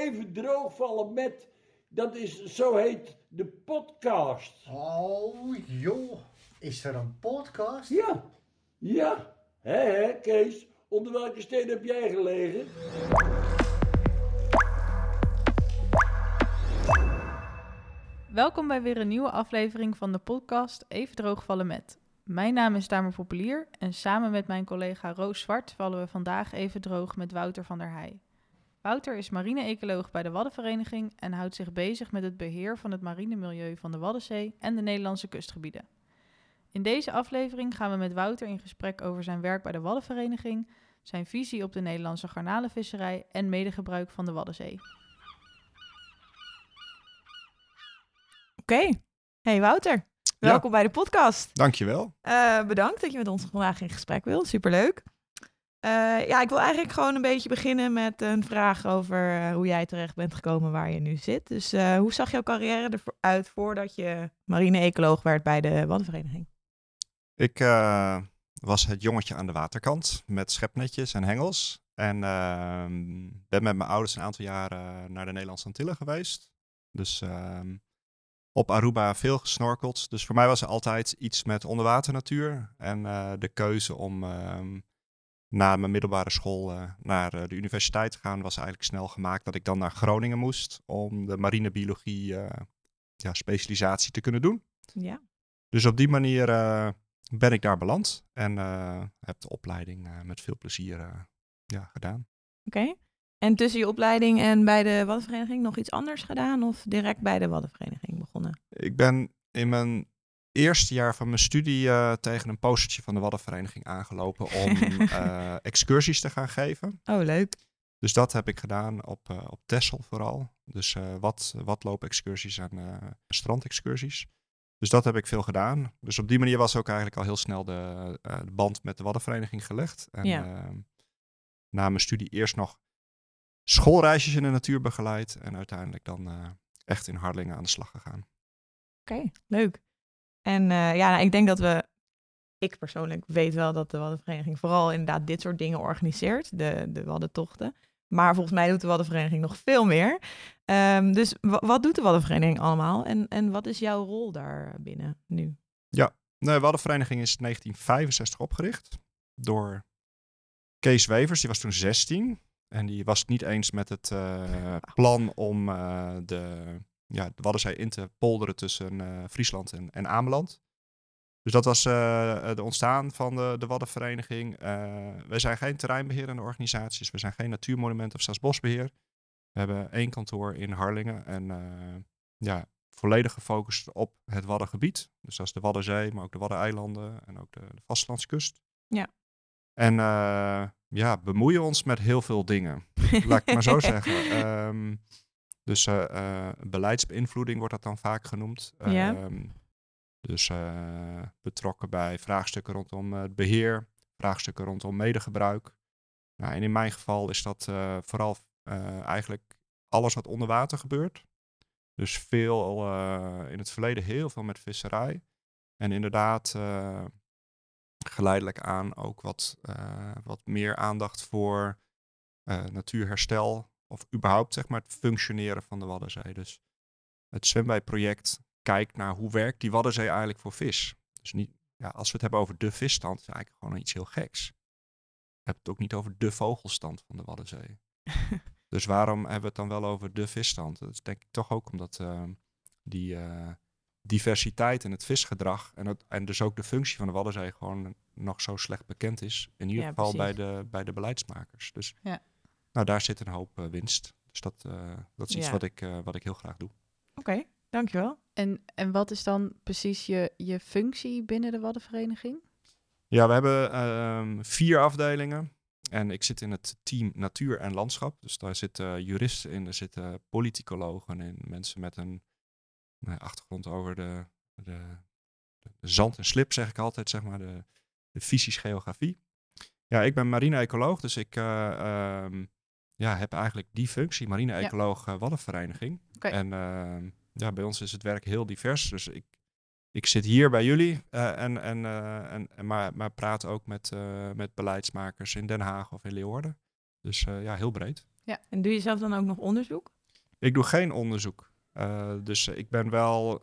Even droogvallen met, dat is, zo heet de podcast. Oh joh, is er een podcast? Ja, ja. Hé Kees, onder welke steen heb jij gelegen? Welkom bij weer een nieuwe aflevering van de podcast Even droogvallen met. Mijn naam is Tamer Populier en samen met mijn collega Roos Zwart vallen we vandaag even droog met Wouter van der Heij. Wouter is mariene ecoloog bij de Waddenvereniging en houdt zich bezig met het beheer van het mariene milieu van de Waddenzee en de Nederlandse kustgebieden. In deze aflevering gaan we met Wouter in gesprek over zijn werk bij de Waddenvereniging, zijn visie op de Nederlandse garnalenvisserij en medegebruik van de Waddenzee. Oké. Hey Wouter, welkom bij de podcast. Dankjewel. Bedankt dat je met ons vandaag in gesprek wilt, superleuk. Ik wil eigenlijk gewoon een beetje beginnen met een vraag over hoe jij terecht bent gekomen waar je nu zit. Dus hoe zag jouw carrière eruit voordat je marine-ecoloog werd bij de Waddenvereniging? Ik was het jongetje aan de waterkant met schepnetjes en hengels. En ben met mijn ouders een aantal jaren naar de Nederlandse Antillen geweest. Dus op Aruba veel gesnorkeld. Dus voor mij was er altijd iets met onderwaternatuur. En de keuze om na mijn middelbare school naar de universiteit te gaan was eigenlijk snel gemaakt dat ik dan naar Groningen moest om de marinebiologie specialisatie te kunnen doen. Ja. Dus op die manier ben ik daar beland en heb de opleiding met veel plezier gedaan. Oké. En tussen je opleiding en bij de Waddenvereniging nog iets anders gedaan of direct bij de Waddenvereniging begonnen? Ik ben in mijn eerste jaar van mijn studie tegen een postertje van de Waddenvereniging aangelopen om excursies te gaan geven. Oh, leuk. Dus dat heb ik gedaan op Texel vooral. Dus wadloopexcursies en strandexcursies. Dus dat heb ik veel gedaan. Dus op die manier was ook eigenlijk al heel snel de band met de Waddenvereniging gelegd. En na mijn studie eerst nog schoolreisjes in de natuur begeleid en uiteindelijk dan echt in Harlingen aan de slag gegaan. Oké, leuk. En ik denk dat ik persoonlijk weet wel dat de Waddenvereniging vooral inderdaad dit soort dingen organiseert, de Waddentochten. Maar volgens mij doet de Waddenvereniging nog veel meer. Dus wat doet de Waddenvereniging allemaal en wat is jouw rol daar binnen nu? Ja, de Waddenvereniging is in 1965 opgericht door Kees Wevers, die was toen 16. En die was niet eens met het plan om de Waddenzee in te polderen tussen Friesland en Ameland. Dus dat was de ontstaan van de Waddenvereniging. Wij zijn geen terreinbeheerende organisaties. We zijn geen natuurmonumenten of zelfs bosbeheer. We hebben 1 kantoor in Harlingen. En volledig gefocust op het Waddengebied. Dus dat is de Waddenzee, maar ook de Waddeneilanden en ook de vastelandskust. Ja. En bemoeien ons met heel veel dingen. Laat ik maar zo zeggen. Dus beleidsbeïnvloeding wordt dat dan vaak genoemd. Dus betrokken bij vraagstukken rondom het beheer, vraagstukken rondom medegebruik. Nou, en in mijn geval is dat vooral eigenlijk alles wat onder water gebeurt. Dus veel in het verleden heel veel met visserij. En inderdaad geleidelijk aan ook wat meer aandacht voor natuurherstel. Of überhaupt zeg maar het functioneren van de Waddenzee. Dus het Swimway-project kijkt naar hoe werkt die Waddenzee eigenlijk voor vis. Dus niet, als we het hebben over de visstand, is het eigenlijk gewoon iets heel geks. Je hebt het ook niet over de vogelstand van de Waddenzee. Dus waarom hebben we het dan wel over de visstand? Dat is denk ik toch ook omdat die diversiteit in het visgedrag en dus ook de functie van de Waddenzee gewoon nog zo slecht bekend is. In ieder geval bij de beleidsmakers. Dus nou, daar zit een hoop winst. Dus dat is iets wat ik heel graag doe. Oké, dankjewel. En wat is dan precies je functie binnen de Waddenvereniging? Ja, we hebben 4 afdelingen. En ik zit in het team Natuur en Landschap. Dus daar zitten juristen in, er zitten politicologen in. Mensen met een achtergrond over de zand en slip, zeg ik altijd. Zeg maar de fysisch geografie. Ja, ik ben marine-ecoloog, dus ik heb eigenlijk die functie, marine-ecoloog Waddenvereniging. Okay. En bij ons is het werk heel divers, dus ik zit hier bij jullie, maar praat ook met beleidsmakers in Den Haag of in Leeuwarden. Dus heel breed. Ja. En doe je zelf dan ook nog onderzoek? Ik doe geen onderzoek. Dus ik ben wel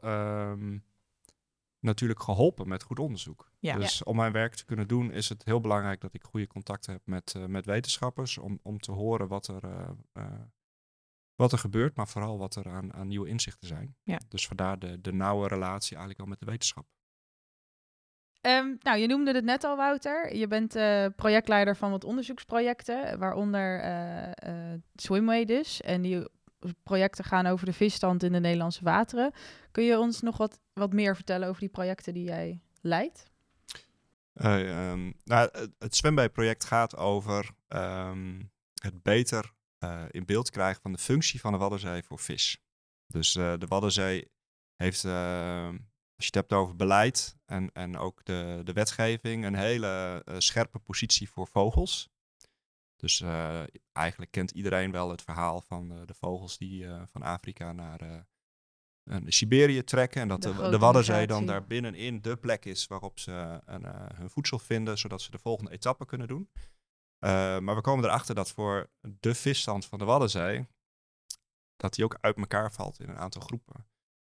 natuurlijk geholpen met goed onderzoek. Ja. Dus om mijn werk te kunnen doen is het heel belangrijk dat ik goede contacten heb met wetenschappers. Om te horen wat er gebeurt, maar vooral wat er aan nieuwe inzichten zijn. Ja. Dus vandaar de nauwe relatie eigenlijk al met de wetenschap. Nou, je noemde het net al, Wouter. Je bent projectleider van wat onderzoeksprojecten, waaronder Swimway dus. En die projecten gaan over de visstand in de Nederlandse wateren. Kun je ons nog wat meer vertellen over die projecten die jij leidt? Het Swimway-project gaat over het beter in beeld krijgen van de functie van de Waddenzee voor vis. Dus de Waddenzee heeft... Als je het hebt over beleid en ook de wetgeving, een hele scherpe positie voor vogels. Dus eigenlijk kent iedereen wel het verhaal van de vogels die van Afrika naar Siberië trekken. En dat de Waddenzee dan daar binnenin de plek is waarop ze hun voedsel vinden, zodat ze de volgende etappe kunnen doen. Maar we komen erachter dat voor de visstand van de Waddenzee, dat die ook uit elkaar valt in een aantal groepen.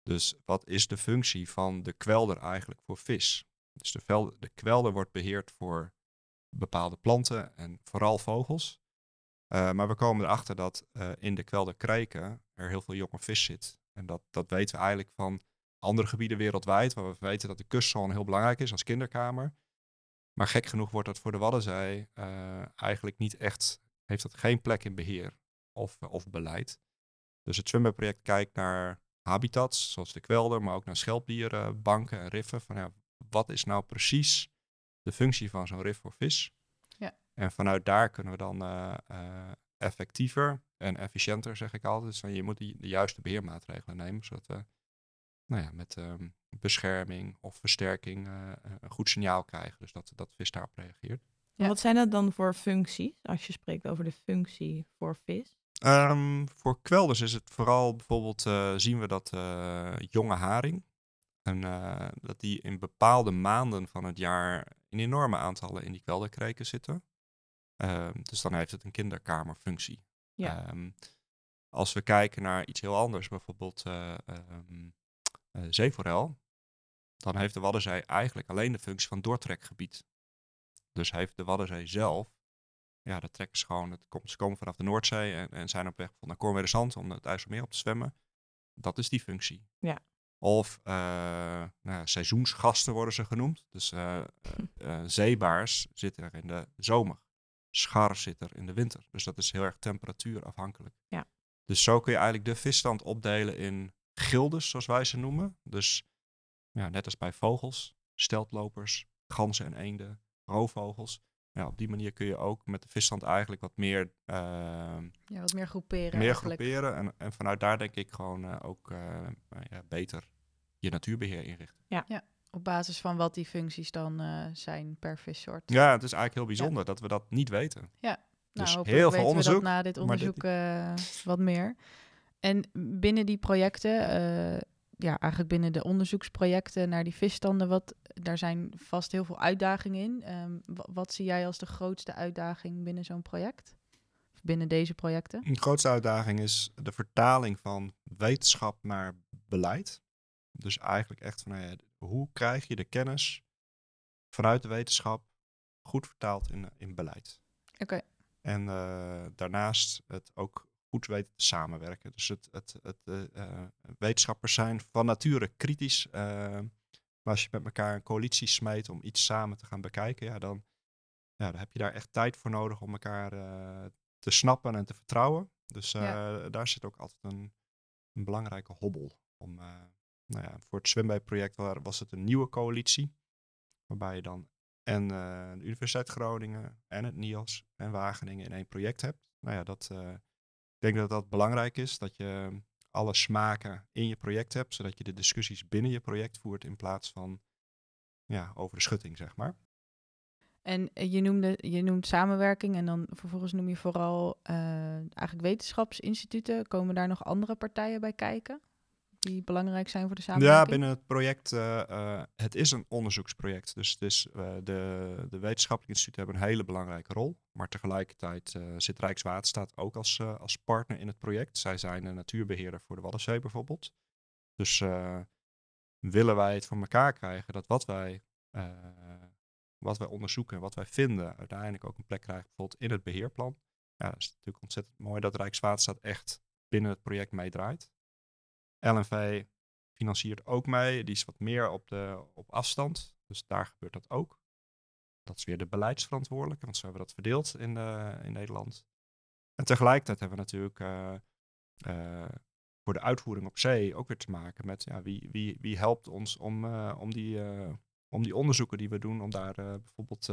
Dus wat is de functie van de kwelder eigenlijk voor vis? Dus de kwelder wordt beheerd voor bepaalde planten en vooral vogels. Maar we komen erachter dat in de kwelderkreken er heel veel jonge vis zit. En dat weten we eigenlijk van andere gebieden wereldwijd, waar we weten dat de kustzone heel belangrijk is als kinderkamer. Maar gek genoeg wordt dat voor de Waddenzee eigenlijk niet echt, heeft dat geen plek in beheer of beleid. Dus het Swimway-project kijkt naar habitats, zoals de kwelder, maar ook naar schelpdieren, banken en riffen. Van, ja, wat is nou precies de functie van zo'n rif voor vis? Ja. En vanuit daar kunnen we dan effectiever en efficiënter, zeg ik altijd. Dus van, je moet de juiste beheermaatregelen nemen, zodat we met bescherming of versterking een goed signaal krijgen. Dus dat vis daarop reageert. Ja. Wat zijn dat dan voor functies, als je spreekt over de functie voor vis? Voor kwelders is het vooral bijvoorbeeld zien we dat jonge haring, dat die in bepaalde maanden van het jaar in enorme aantallen in die kwelderkreken zitten. Dus dan heeft het een kinderkamerfunctie. Ja. Als we kijken naar iets heel anders, bijvoorbeeld zeeforel, dan heeft de Waddenzee eigenlijk alleen de functie van doortrekgebied. Dus heeft de Waddenzee zelf... Ja, dat trekken ze gewoon. Ze komen vanaf de Noordzee en zijn op weg naar Kornwerderzand om het IJsselmeer op te zwemmen. Dat is die functie. Ja. Of seizoensgasten worden ze genoemd. Dus zeebaars zitten er in de zomer. Schar zit er in de winter. Dus dat is heel erg temperatuurafhankelijk. Ja. Dus zo kun je eigenlijk de visstand opdelen in gildes, zoals wij ze noemen. Dus ja, net als bij vogels, steltlopers, ganzen en eenden, roofvogels. Ja, op die manier kun je ook met de visstand eigenlijk wat meer groeperen. Meer eigenlijk. Groeperen en vanuit daar denk ik gewoon beter je natuurbeheer inrichten. Ja. Ja, op basis van wat die functies dan zijn per vissoort. Ja, het is eigenlijk heel bijzonder dat we dat niet weten. Ja, dus heel veel onderzoek. We dat na dit onderzoek wat meer. En binnen die projecten, eigenlijk binnen de onderzoeksprojecten naar die visstanden, daar zijn vast heel veel uitdagingen in. Wat zie jij als de grootste uitdaging binnen zo'n project? Of binnen deze projecten? De grootste uitdaging is de vertaling van wetenschap naar beleid. Dus eigenlijk echt van, hoe krijg je de kennis vanuit de wetenschap goed vertaald in beleid? Oké. En daarnaast het ook goed weten te samenwerken. Dus wetenschappers zijn van nature kritisch. Maar als je met elkaar een coalitie smeet om iets samen te gaan bekijken, dan heb je daar echt tijd voor nodig om elkaar te snappen en te vertrouwen. Dus daar zit ook altijd een belangrijke hobbel. Voor het Swimway-project was het een nieuwe coalitie, waarbij je dan de Universiteit Groningen en het NIOZ en Wageningen in één project hebt. Ik denk dat dat belangrijk is, dat je alle smaken in je project hebt, zodat je de discussies binnen je project voert in plaats van over de schutting, zeg maar. En je noemt samenwerking en dan vervolgens noem je vooral eigenlijk wetenschapsinstituten. Komen daar nog andere partijen bij kijken? die belangrijk zijn voor de samenleving? Ja, binnen het project, het is een onderzoeksproject. Dus het is, de wetenschappelijke instituten hebben een hele belangrijke rol. Maar tegelijkertijd zit Rijkswaterstaat ook als partner in het project. Zij zijn de natuurbeheerder voor de Waddenzee bijvoorbeeld. Dus willen wij het voor elkaar krijgen dat wat wij onderzoeken, wat wij vinden, uiteindelijk ook een plek krijgen bijvoorbeeld in het beheerplan. Ja, dat is natuurlijk ontzettend mooi dat Rijkswaterstaat echt binnen het project meedraait. LNV financiert ook mee, die is wat meer op afstand, dus daar gebeurt dat ook. Dat is weer de beleidsverantwoordelijke, want zo hebben we dat verdeeld in Nederland. En tegelijkertijd hebben we natuurlijk voor de uitvoering op zee ook weer te maken met wie helpt ons om die onderzoeken die we doen, om daar bijvoorbeeld...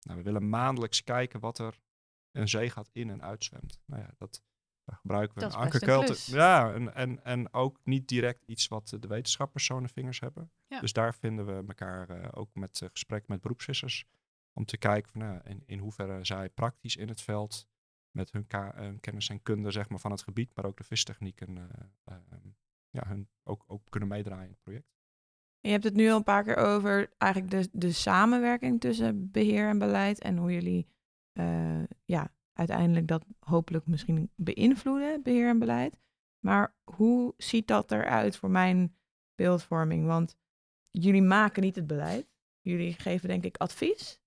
we willen maandelijks kijken wat er een zeegat in en uitzwemt. Nou ja, daar gebruiken we een ankerkuil. Ja, en ook niet direct iets wat de wetenschappers zo in de vingers hebben. Ja. Dus daar vinden we elkaar ook met gesprek met beroepsvissers. Om te kijken van, in hoeverre zij praktisch in het veld met hun kennis en kunde zeg maar, van het gebied, maar ook de vistechnieken hun ook kunnen meedraaien in het project. Je hebt het nu al een paar keer over eigenlijk de samenwerking tussen beheer en beleid en hoe jullie uiteindelijk dat hopelijk misschien beïnvloeden, beheer en beleid. Maar hoe ziet dat eruit voor mijn beeldvorming? Want jullie maken niet het beleid. Jullie geven denk ik advies.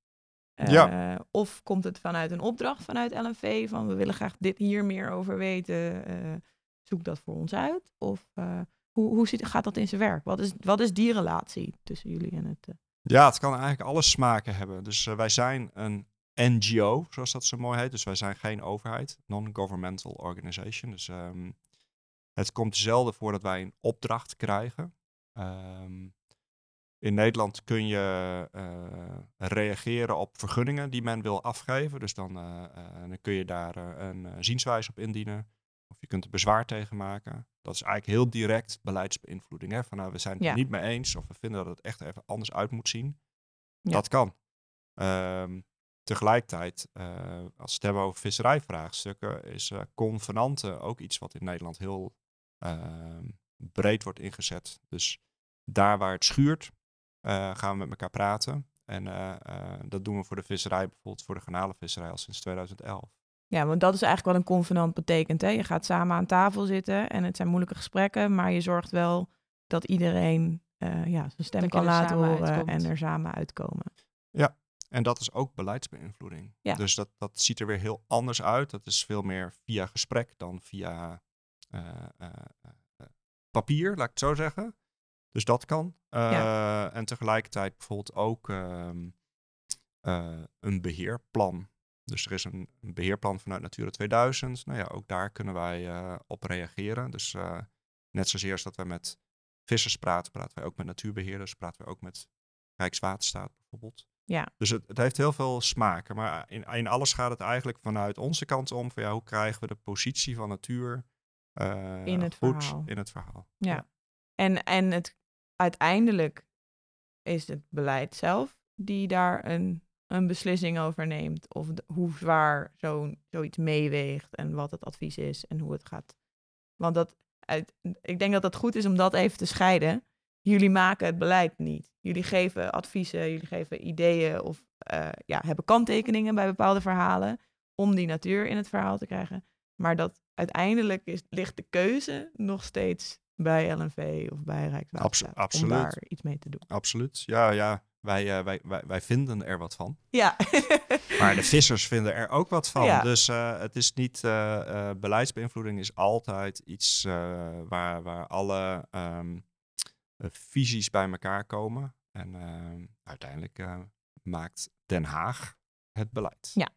Of komt het vanuit een opdracht vanuit LNV van we willen graag dit hier meer over weten. Zoek dat voor ons uit. Of... Hoe gaat dat in zijn werk? Wat is die relatie tussen jullie en het... Ja, het kan eigenlijk alle smaken hebben. Dus wij zijn een NGO, zoals dat zo mooi heet. Dus wij zijn geen overheid. Non-governmental organization. Dus het komt zelden voor dat wij een opdracht krijgen. In Nederland kun je reageren op vergunningen die men wil afgeven. Dus dan kun je daar een zienswijze op indienen. Of je kunt er bezwaar tegen maken. Dat is eigenlijk heel direct beleidsbeïnvloeding. Hè? Van, we zijn het niet mee eens of we vinden dat het echt even anders uit moet zien. Ja. Dat kan. Tegelijkertijd, als we het hebben over visserijvraagstukken, is convenanten ook iets wat in Nederland heel breed wordt ingezet. Dus daar waar het schuurt, gaan we met elkaar praten. En dat doen we voor de visserij, bijvoorbeeld voor de garnalenvisserij al sinds 2011. Ja, want dat is eigenlijk wat een convenant betekent. Hè? Je gaat samen aan tafel zitten en het zijn moeilijke gesprekken, maar je zorgt wel dat iedereen zijn stem kan laten horen en er samen uitkomen. Ja, en dat is ook beleidsbeïnvloeding. Ja. Dus dat ziet er weer heel anders uit. Dat is veel meer via gesprek dan via papier, laat ik het zo zeggen. Dus dat kan. En tegelijkertijd bijvoorbeeld ook een beheerplan. Dus er is een beheerplan vanuit Natura 2000. Nou ja, ook daar kunnen wij op reageren. Dus net zozeer als dat wij met vissers praten, praten wij ook met natuurbeheerders, praten wij ook met Rijkswaterstaat bijvoorbeeld. Ja. Dus het heeft heel veel smaken. Maar in alles gaat het eigenlijk vanuit onze kant om. Van, hoe krijgen we de positie van natuur in het goed verhaal. In het verhaal. Ja. Ja. En het, uiteindelijk is het beleid zelf die daar een beslissing over neemt of hoe zwaar zoiets meeweegt en wat het advies is en hoe het gaat. Want ik denk dat het goed is om dat even te scheiden. Jullie maken het beleid niet. Jullie geven adviezen, jullie geven ideeën of hebben kanttekeningen bij bepaalde verhalen om die natuur in het verhaal te krijgen. Maar dat uiteindelijk ligt de keuze nog steeds bij LNV of bij Rijkswaterstaat om daar iets mee te doen. Absoluut, ja. Wij vinden er wat van. Ja. Maar de vissers vinden er ook wat van. Ja. Dus het is niet... beleidsbeïnvloeding is altijd iets waar alle visies bij elkaar komen. En uiteindelijk maakt Den Haag het beleid. Ja.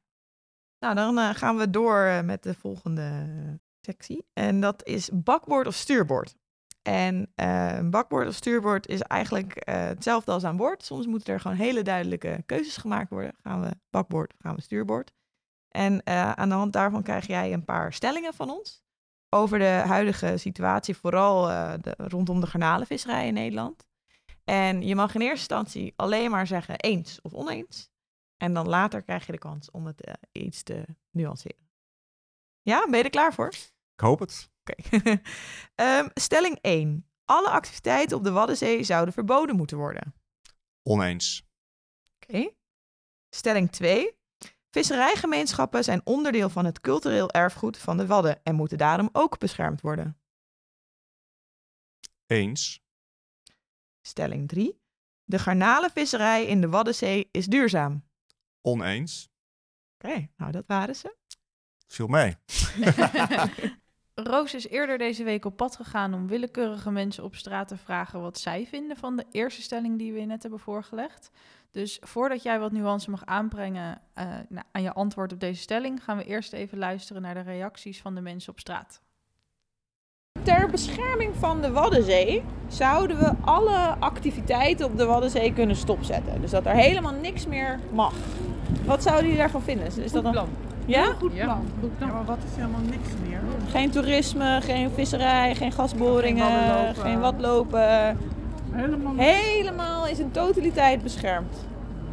Nou, dan gaan we door met de volgende sectie. En dat is bakboord of stuurboord. En een bakboord of stuurboord is eigenlijk hetzelfde als aan boord. Soms moeten er gewoon hele duidelijke keuzes gemaakt worden. Gaan we bakboord of gaan we stuurboord? En aan de hand daarvan krijg jij een paar stellingen van ons. Over de huidige situatie, vooral rondom de garnalenvisserij in Nederland. En je mag in eerste instantie alleen maar zeggen eens of oneens. En dan later krijg je de kans om het iets te nuanceren. Ja, ben je er klaar voor? Ik hoop het. Oké. Stelling 1. Alle activiteiten op de Waddenzee zouden verboden moeten worden. Oneens. Oké. Stelling 2. Visserijgemeenschappen zijn onderdeel van het cultureel erfgoed van de Wadden en moeten daarom ook beschermd worden. Eens. Stelling 3. De garnalenvisserij in de Waddenzee is duurzaam. Oneens. Oké, nou dat waren ze. Viel mee. Roos is eerder deze week op pad gegaan om willekeurige mensen op straat te vragen wat zij vinden van de eerste stelling die we net hebben voorgelegd. Dus voordat jij wat nuance mag aanbrengen aan je antwoord op deze stelling, gaan we eerst even luisteren naar de reacties van de mensen op straat. Ter bescherming van de Waddenzee zouden we alle activiteiten op de Waddenzee kunnen stopzetten. Dus dat er helemaal niks meer mag. Wat zouden jullie daarvan vinden? Is dat een plan? Ja? Goed plan. Ja, maar wat is helemaal niks meer? Geen toerisme, geen visserij, geen gasboringen, geen wadlopen. Helemaal is in totaliteit beschermd.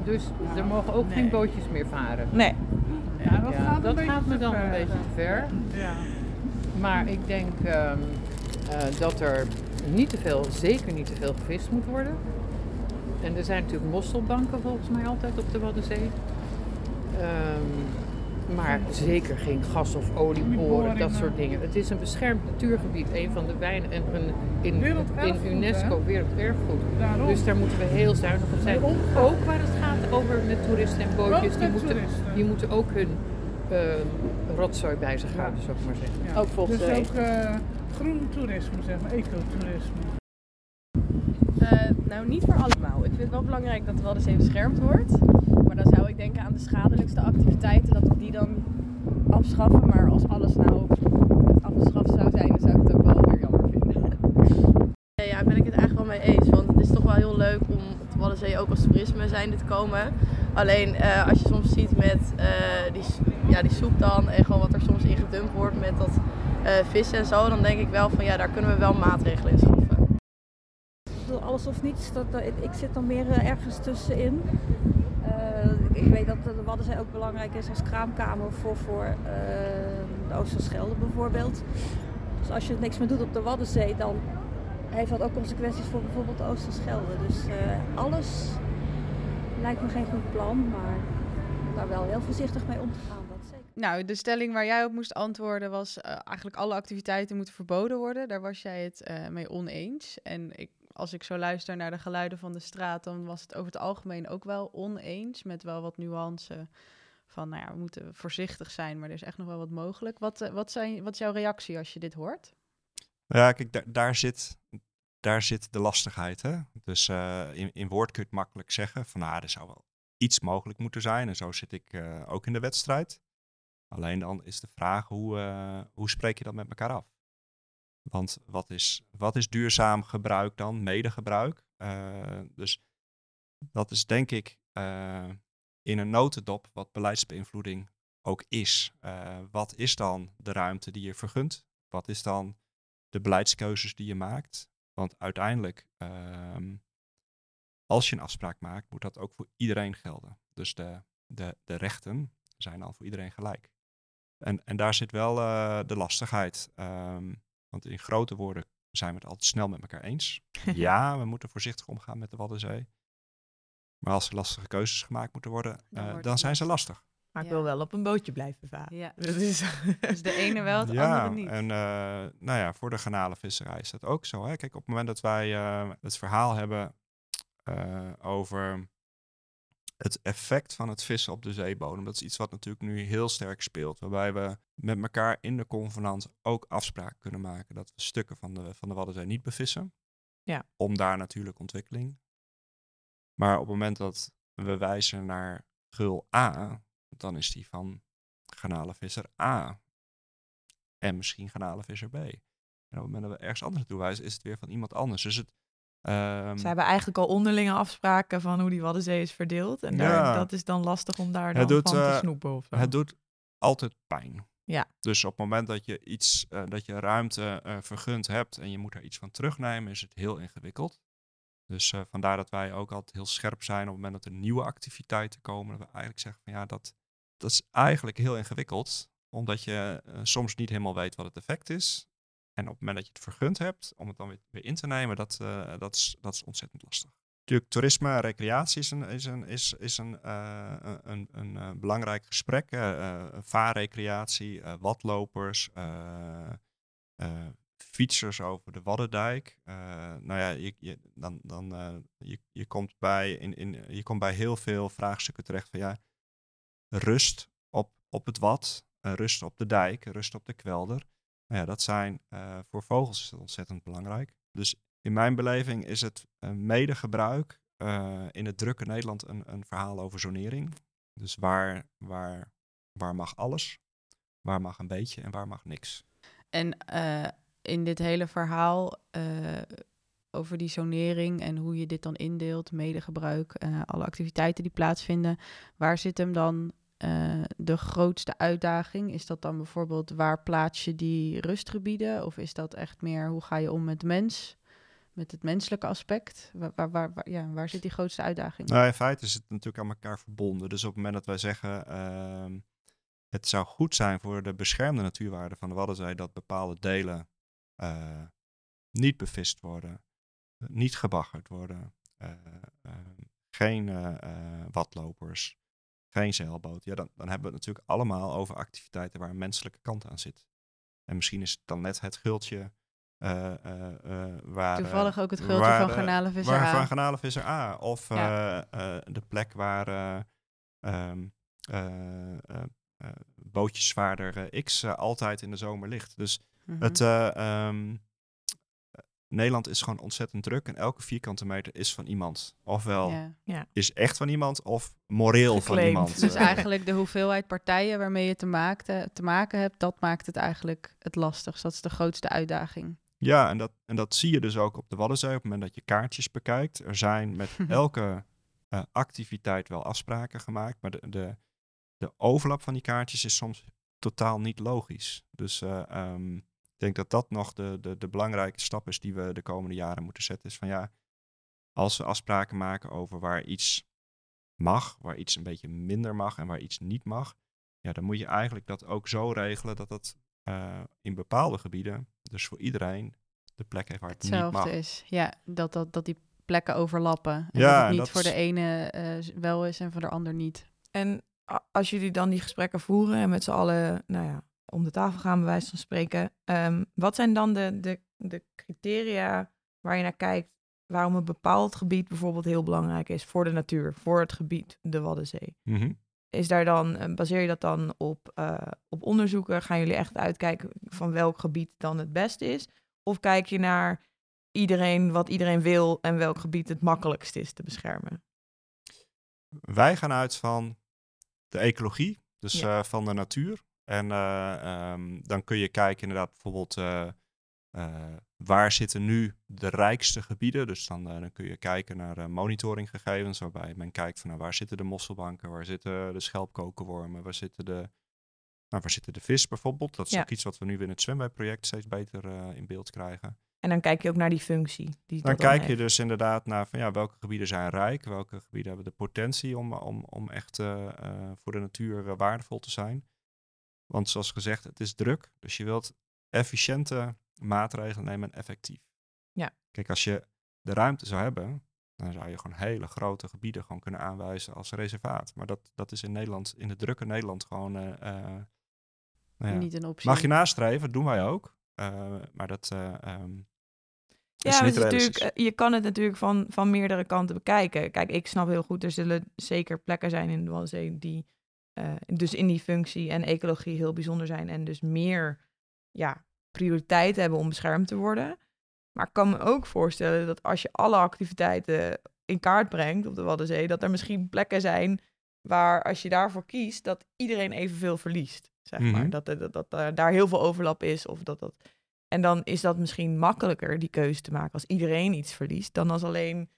Dus er mogen ook geen bootjes meer varen? Nee. Ja, dat gaat me dan een beetje te ver. Ja. Maar ik denk dat er niet te veel, zeker niet te veel gevist moet worden. En er zijn natuurlijk mosselbanken volgens mij altijd op de Waddenzee. Maar zeker geen gas of olieboren, dat soort dingen. Het is een beschermd natuurgebied, een van de weinig en in UNESCO werelderfgoed. Dus daar moeten we heel zuinig op zijn. Ook waar het gaat over met toeristen en bootjes, die moeten ook hun rotzooi bij zich houden, zou ik maar zeggen. Ja. Ook volgens dus ook groen toerisme, zeg maar, ecotoerisme. Nou, niet voor allemaal. Ik vind het wel belangrijk dat de Waddenzee beschermd wordt. Maar dan zou ik denken aan de schadelijkste activiteiten, dat we die dan afschaffen. Maar als alles nou afgeschaft zou zijn, dan zou ik het ook wel weer jammer vinden. Ja, ben ik het eigenlijk wel mee eens. Want het is toch wel heel leuk om op de Waddenzee ook als toerisme zijnde te komen. Alleen als je soms ziet met die soep dan en gewoon wat er soms in gedumpt wordt met dat vissen en zo. Dan denk ik wel van ja, daar kunnen we wel maatregelen in schaffen. Alles of niets, ik zit dan meer ergens tussenin. Ik weet dat de Waddenzee ook belangrijk is als kraamkamer voor de Oosterschelde bijvoorbeeld. Dus als je niks meer doet op de Waddenzee, dan heeft dat ook consequenties voor bijvoorbeeld de Oosterschelde. Dus alles lijkt me geen goed plan, maar daar wel heel voorzichtig mee om te gaan. Nou, de stelling waar jij op moest antwoorden was eigenlijk alle activiteiten moeten verboden worden. Daar was jij het mee oneens. En als ik zo luister naar de geluiden van de straat, dan was het over het algemeen ook wel oneens. Met wel wat nuance van, nou ja, we moeten voorzichtig zijn, maar er is echt nog wel wat mogelijk. Wat is jouw reactie als je dit hoort? Ja, kijk, daar zit de lastigheid, hè? Dus in woord kun je het makkelijk zeggen van, er zou wel iets mogelijk moeten zijn. En zo zit ik ook in de wedstrijd. Alleen dan is de vraag, hoe spreek je dat met elkaar af? Want wat is duurzaam gebruik dan, medegebruik? Dus dat is denk ik in een notendop wat beleidsbeïnvloeding ook is. Wat is dan de ruimte die je vergunt? Wat is dan de beleidskeuzes die je maakt? Want uiteindelijk, als je een afspraak maakt, moet dat ook voor iedereen gelden. Dus de rechten zijn al voor iedereen gelijk. En daar zit wel de lastigheid. Want in grote woorden zijn we het altijd snel met elkaar eens. Ja, we moeten voorzichtig omgaan met de Waddenzee. Maar als er lastige keuzes gemaakt moeten worden, dan zijn ze lastig. Maar ik wil wel op een bootje blijven varen. Ja. Dat is dus de ene wel, de andere niet. En voor de garnalenvisserij is dat ook zo. Hè? Kijk, op het moment dat wij het verhaal hebben over het effect van het vissen op de zeebodem, dat is iets wat natuurlijk nu heel sterk speelt. Waarbij we met elkaar in de convenant ook afspraken kunnen maken dat we stukken van de Waddenzee niet bevissen. Ja. Om daar natuurlijk ontwikkeling. Maar op het moment dat we wijzen naar geul A, dan is die van garnalenvisser A. En misschien garnalenvisser B. En op het moment dat we ergens anders naartoe wijzen, is het weer van iemand anders. Dus het ze hebben eigenlijk al onderlinge afspraken van hoe die Waddenzee is verdeeld. En dat is dan lastig om daar dan van te snoepen. Of zo. Het doet altijd pijn. Ja. Dus op het moment dat je iets, dat je ruimte vergund hebt en je moet daar iets van terugnemen, is het heel ingewikkeld. Dus vandaar dat wij ook altijd heel scherp zijn op het moment dat er nieuwe activiteiten komen. Dat we eigenlijk zeggen van dat is eigenlijk heel ingewikkeld. Omdat je soms niet helemaal weet wat het effect is. En op het moment dat je het vergund hebt, om het dan weer in te nemen, dat is ontzettend lastig. Natuurlijk, toerisme en recreatie is een belangrijk gesprek. Vaarrecreatie, wadlopers, fietsers over de Waddendijk. Je komt bij heel veel vraagstukken terecht van ja, rust op het wad, rust op de dijk, rust op de kwelder. Nou ja, dat zijn voor vogels ontzettend belangrijk. Dus in mijn beleving is het medegebruik in het drukke Nederland een verhaal over zonering. Dus waar mag alles, waar mag een beetje en waar mag niks. En in dit hele verhaal over die zonering en hoe je dit dan indeelt, medegebruik en alle activiteiten die plaatsvinden, waar zit hem dan de grootste uitdaging? Is dat dan bijvoorbeeld waar plaats je die rustgebieden? Of is dat echt meer hoe ga je om met mens? Met het menselijke aspect? Waar zit die grootste uitdaging? Nou, in feite is het natuurlijk aan elkaar verbonden. Dus op het moment dat wij zeggen, het zou goed zijn voor de beschermde natuurwaarde van de Waddenzee dat bepaalde delen niet bevist worden, niet gebaggerd worden, geen wadlopers, geen zeilboot. Ja, dan hebben we het natuurlijk allemaal over activiteiten waar een menselijke kant aan zit. En misschien is het dan net het gultje waar... Toevallig ook het gultje van garnalenvisserij A. Van garnalenvisserij A. Of ja, de plek waar bootjesvaarder X altijd in de zomer ligt. Dus Nederland is gewoon ontzettend druk en elke vierkante meter is van iemand. Ofwel is echt van iemand of moreel geclaimd van iemand. Dus eigenlijk de hoeveelheid partijen waarmee je te maken hebt, dat maakt het eigenlijk het lastigst. Dat is de grootste uitdaging. Ja, en dat zie je dus ook op de Waddenzee. Op het moment dat je kaartjes bekijkt, er zijn met elke activiteit wel afspraken gemaakt. Maar de overlap van die kaartjes is soms totaal niet logisch. Dus... ik denk dat dat nog de belangrijke stap is die we de komende jaren moeten zetten. Is van ja, als we afspraken maken over waar iets mag, waar iets een beetje minder mag en waar iets niet mag. Ja, dan moet je eigenlijk dat ook zo regelen dat dat in bepaalde gebieden, dus voor iedereen, de plek heeft waar het hetzelfde niet mag. Hetzelfde is, ja, dat die plekken overlappen. En ja, dat het niet voor de ene wel is en voor de ander niet. En als jullie dan die gesprekken voeren en met z'n allen, om de tafel gaan, bij wijze van spreken. Wat zijn dan de criteria waar je naar kijkt, waarom een bepaald gebied bijvoorbeeld heel belangrijk is voor de natuur, voor het gebied, de Waddenzee? Mm-hmm. Is daar dan, baseer je dat dan op onderzoeken? Gaan jullie echt uitkijken van welk gebied dan het beste is? Of kijk je naar iedereen, wat iedereen wil en welk gebied het makkelijkst is te beschermen? Wij gaan uit van de ecologie, dus van de natuur. En dan kun je kijken inderdaad bijvoorbeeld waar zitten nu de rijkste gebieden. Dus dan kun je kijken naar monitoringgegevens waarbij men kijkt van waar zitten de mosselbanken, waar zitten de schelpkokerwormen, waar zitten de vis bijvoorbeeld. Dat is ook iets wat we nu in het Swimway-project steeds beter in beeld krijgen. En dan kijk je ook naar die functie. Dan kijk je dus inderdaad naar van, welke gebieden zijn rijk, welke gebieden hebben de potentie om echt voor de natuur waardevol te zijn. Want zoals gezegd, het is druk. Dus je wilt efficiënte maatregelen nemen en effectief. Ja. Kijk, als je de ruimte zou hebben, dan zou je gewoon hele grote gebieden gewoon kunnen aanwijzen als reservaat. Maar dat is in Nederland, in het drukke Nederland gewoon... niet een optie. Mag je nastreven, doen wij ook. Maar dat is niet realistisch. Je kan het natuurlijk van meerdere kanten bekijken. Kijk, ik snap heel goed, er zullen zeker plekken zijn in de Waddenzee die... dus in die functie en ecologie heel bijzonder zijn en dus meer prioriteit hebben om beschermd te worden. Maar ik kan me ook voorstellen dat als je alle activiteiten in kaart brengt op de Waddenzee, dat er misschien plekken zijn waar als je daarvoor kiest, dat iedereen evenveel verliest. Zeg maar. Mm-hmm. Dat daar heel veel overlap is. Of dat. En dan is dat misschien makkelijker die keuze te maken als iedereen iets verliest, dan als alleen...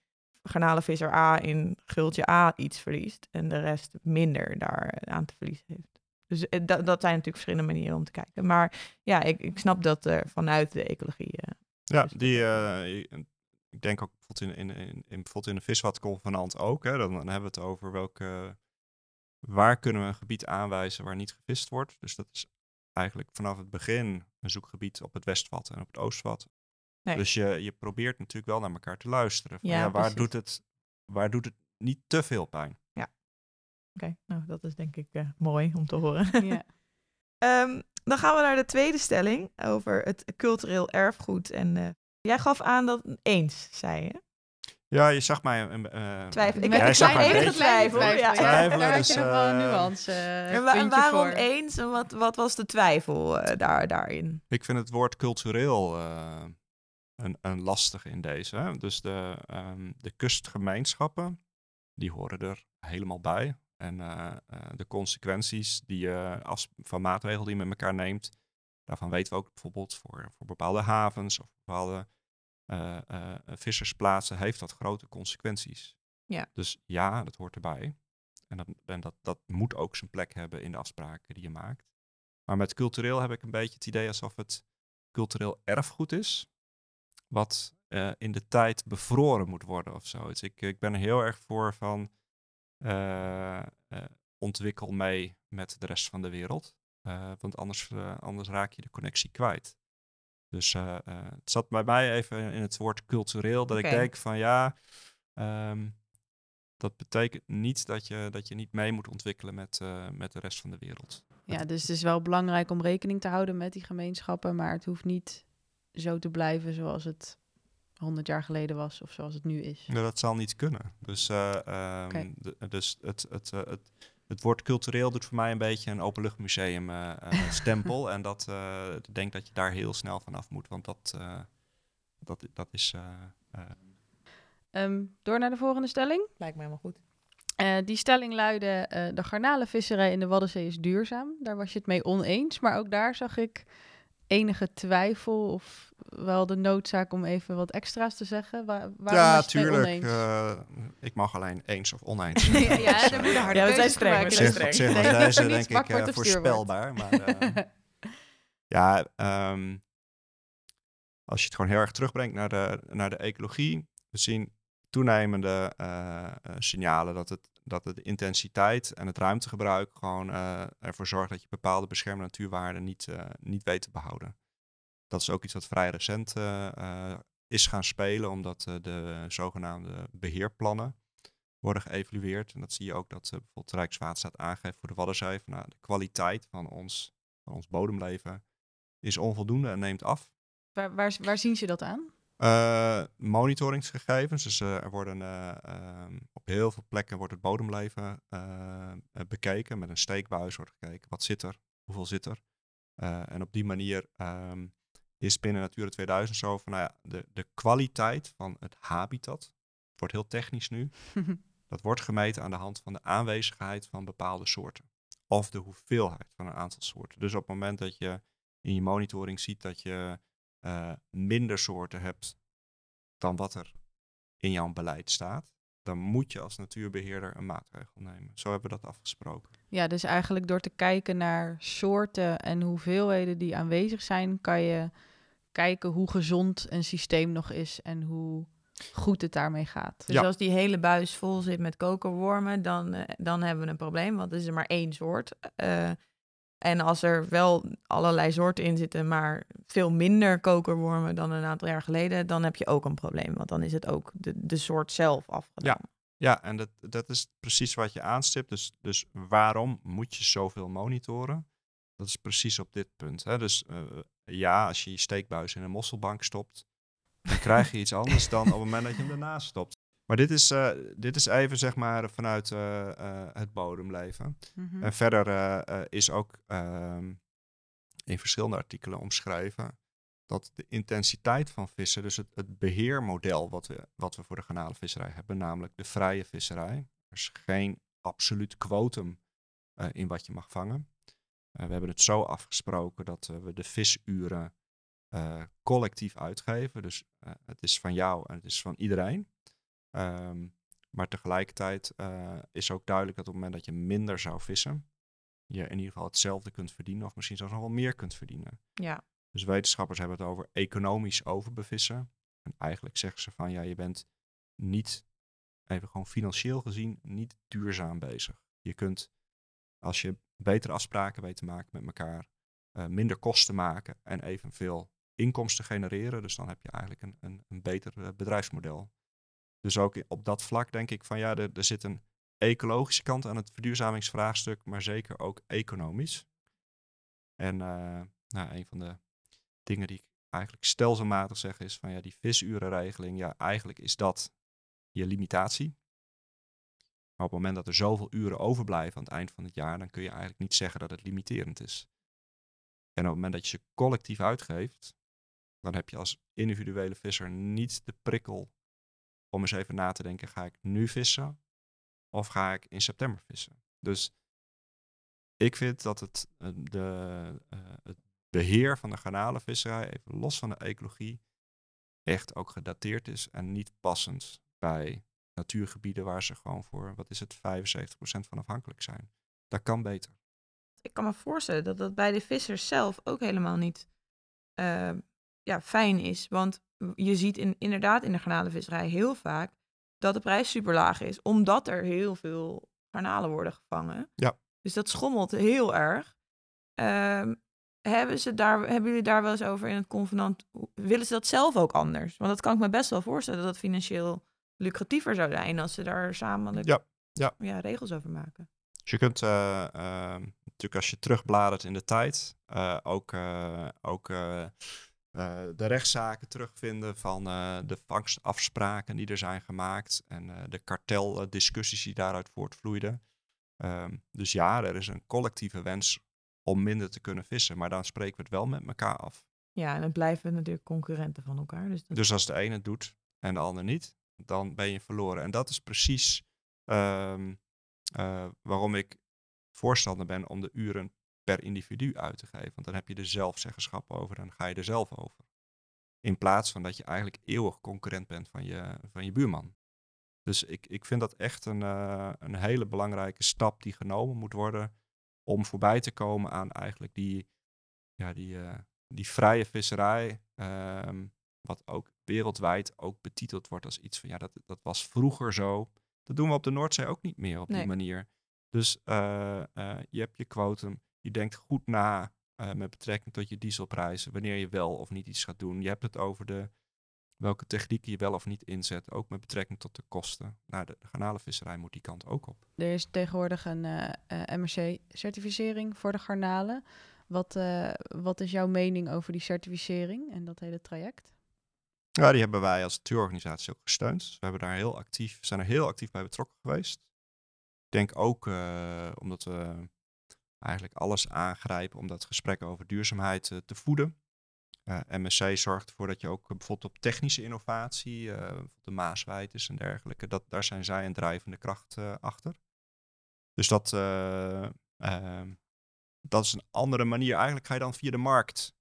garnalenvisser A in gultje A iets verliest en de rest minder daar aan te verliezen heeft. Dus dat zijn natuurlijk verschillende manieren om te kijken. Maar ik snap dat vanuit de ecologie. Ik denk ook bijvoorbeeld in de viswatconvenant ook. Hè, dan hebben we het over waar kunnen we een gebied aanwijzen waar niet gevist wordt. Dus dat is eigenlijk vanaf het begin een zoekgebied op het Westvat en op het Oostvat. Nee. Dus je probeert natuurlijk wel naar elkaar te luisteren. Van, ja, waar doet het niet te veel pijn? Ja. Oké, nou dat is denk ik mooi om te horen. Ja. Dan gaan we naar de tweede stelling over het cultureel erfgoed. En jij gaf aan dat eens, zei je. Ja, je zag mij... twijfelen. Ik heb een kleine twijfel. Ja. Daar had je nog wel een nuance en waarom voor. Eens? En wat was de twijfel daarin? Ik vind het woord cultureel een lastig in deze. Hè? Dus de kustgemeenschappen, die horen er helemaal bij. En de consequenties die je van maatregelen die je met elkaar neemt, daarvan weten we ook bijvoorbeeld voor bepaalde havens of bepaalde vissersplaatsen heeft dat grote consequenties. Ja. Dus ja, dat hoort erbij. En dat moet ook zijn plek hebben in de afspraken die je maakt. Maar met cultureel heb ik een beetje het idee alsof het cultureel erfgoed is, wat in de tijd bevroren moet worden of zoiets. Ik ben er heel erg voor van ontwikkel mee met de rest van de wereld. Want anders raak je de connectie kwijt. Dus het zat bij mij even in het woord cultureel, dat ik denk van ja, dat betekent niet dat je niet mee moet ontwikkelen met de rest van de wereld. Ja, dus het is wel belangrijk om rekening te houden met die gemeenschappen, maar het hoeft niet zo te blijven zoals het 100 jaar geleden was of zoals het nu is. Nou, dat zal niet kunnen. Dus, het woord cultureel doet voor mij een beetje een openluchtmuseum stempel. En dat ik denk dat je daar heel snel vanaf moet, want dat is... door naar de volgende stelling. Lijkt me helemaal goed. Die stelling luidde, de garnalenvisserij in de Waddenzee is duurzaam. Daar was je het mee oneens, maar ook daar zag ik enige twijfel of wel de noodzaak om even wat extra's te zeggen? Waarom ja, tuurlijk. Ik mag alleen eens of oneens. Ja, dan moet je harde keuzes maken. Zeg maar, deze denk ik voorspelbaar. Maar, ja, als je het gewoon heel erg terugbrengt naar de ecologie, we zien toenemende signalen dat het de intensiteit en het ruimtegebruik gewoon ervoor zorgt dat je bepaalde beschermde natuurwaarden niet weet te behouden. Dat is ook iets wat vrij recent is gaan spelen, omdat de zogenaamde beheerplannen worden geëvalueerd. En dat zie je ook dat bijvoorbeeld Rijkswaterstaat aangeeft voor de Waddenzee. Van, de kwaliteit van ons bodemleven is onvoldoende en neemt af. Waar zien ze dat aan? Monitoringsgegevens, dus er worden op heel veel plekken wordt het bodemleven bekeken. Met een steekbuis wordt gekeken, wat zit er, hoeveel zit er. En op die manier is binnen Natura 2000 zo van de kwaliteit van het habitat. Het wordt heel technisch nu. Dat wordt gemeten aan de hand van de aanwezigheid van bepaalde soorten. Of de hoeveelheid van een aantal soorten. Dus op het moment dat je in je monitoring ziet dat je minder soorten hebt dan wat er in jouw beleid staat, dan moet je als natuurbeheerder een maatregel nemen. Zo hebben we dat afgesproken. Ja, dus eigenlijk door te kijken naar soorten en hoeveelheden die aanwezig zijn, kan je kijken hoe gezond een systeem nog is en hoe goed het daarmee gaat. Dus als die hele buis vol zit met kokerwormen, dan hebben we een probleem, want er is er maar één soort. En als er wel allerlei soorten in zitten, maar veel minder kokerwormen dan een aantal jaar geleden, dan heb je ook een probleem. Want dan is het ook de soort zelf afgedaan. Ja, en dat is precies wat je aanstipt. Dus waarom moet je zoveel monitoren? Dat is precies op dit punt. Hè? Dus als je je steekbuis in een mosselbank stopt, dan krijg je iets anders dan op het moment dat je hem daarnaast stopt. Maar dit is even, zeg maar, vanuit het bodemleven. Mm-hmm. En verder is ook in verschillende artikelen omschreven dat de intensiteit van vissen, dus het beheermodel wat we voor de garnalenvisserij hebben, namelijk de vrije visserij. Er is geen absoluut kwotum in wat je mag vangen. We hebben het zo afgesproken dat we de visuren collectief uitgeven. Dus het is van jou en het is van iedereen. Maar tegelijkertijd is ook duidelijk dat op het moment dat je minder zou vissen, je in ieder geval hetzelfde kunt verdienen of misschien zelfs nog wel meer kunt verdienen. Ja. Dus wetenschappers hebben het over economisch overbevissen. En eigenlijk zeggen ze van je bent niet, even gewoon financieel gezien, niet duurzaam bezig. Je kunt, als je betere afspraken weet te maken met elkaar, minder kosten maken en evenveel inkomsten genereren. Dus dan heb je eigenlijk een beter bedrijfsmodel. Dus ook op dat vlak denk ik van ja, er zit een ecologische kant aan het verduurzamingsvraagstuk, maar zeker ook economisch. En nou, een van de dingen die ik eigenlijk stelselmatig zeg is van ja, die visurenregeling, ja, eigenlijk is dat je limitatie. Maar op het moment dat er zoveel uren overblijven aan het eind van het jaar, dan kun je eigenlijk niet zeggen dat het limiterend is. En op het moment dat je ze collectief uitgeeft, dan heb je als individuele visser niet de prikkel om eens even na te denken, ga ik nu vissen of ga ik in september vissen? Dus ik vind dat het beheer van de garnalenvisserij, even los van de ecologie, echt ook gedateerd is en niet passend bij natuurgebieden waar ze gewoon voor, 75% van afhankelijk zijn. Dat kan beter. Ik kan me voorstellen dat dat bij de vissers zelf ook helemaal niet fijn is. Want je ziet inderdaad in de garnalenvisserij heel vaak dat de prijs super laag is. Omdat er heel veel garnalen worden gevangen. Ja. Dus dat schommelt heel erg. Hebben jullie daar wel eens over in het convenant? Willen ze dat zelf ook anders? Want dat kan ik me best wel voorstellen dat dat financieel lucratiever zou zijn als ze daar samen regels over maken. Dus je kunt natuurlijk als je terugbladert in de tijd ook de rechtszaken terugvinden van de vangstafspraken die er zijn gemaakt en de karteldiscussies die daaruit voortvloeiden. Dus ja, er is een collectieve wens om minder te kunnen vissen, maar dan spreken we het wel met elkaar af. Ja, en dan blijven we natuurlijk concurrenten van elkaar. Dus als de ene het doet en de ander niet, dan ben je verloren. En dat is precies waarom ik voorstander ben om de uren per individu uit te geven. Want dan heb je er zelfzeggenschap over en ga je er zelf over. In plaats van dat je eigenlijk eeuwig concurrent bent van je buurman. Dus ik vind dat echt een hele belangrijke stap die genomen moet worden om voorbij te komen aan eigenlijk die vrije visserij. Wat ook wereldwijd ook betiteld wordt als iets van ja, dat was vroeger zo. Dat doen we op de Noordzee ook niet meer op die manier. Dus je hebt je quotum. Je denkt goed na met betrekking tot je dieselprijzen, wanneer je wel of niet iets gaat doen. Je hebt het over welke technieken je wel of niet inzet, ook met betrekking tot de kosten. Nou, de garnalenvisserij moet die kant ook op. Er is tegenwoordig een MSC-certificering voor de garnalen. Wat is jouw mening over die certificering en dat hele traject? Ja, die hebben wij als natuurorganisatie ook gesteund. Dus we hebben daar zijn er heel actief bij betrokken geweest. Ik denk ook omdat we eigenlijk alles aangrijpen om dat gesprek over duurzaamheid te voeden. MSC zorgt ervoor dat je ook bijvoorbeeld op technische innovatie, de maaswijtes en dergelijke, daar zijn zij een drijvende kracht achter. Dus dat is een andere manier. Eigenlijk ga je dan via de markt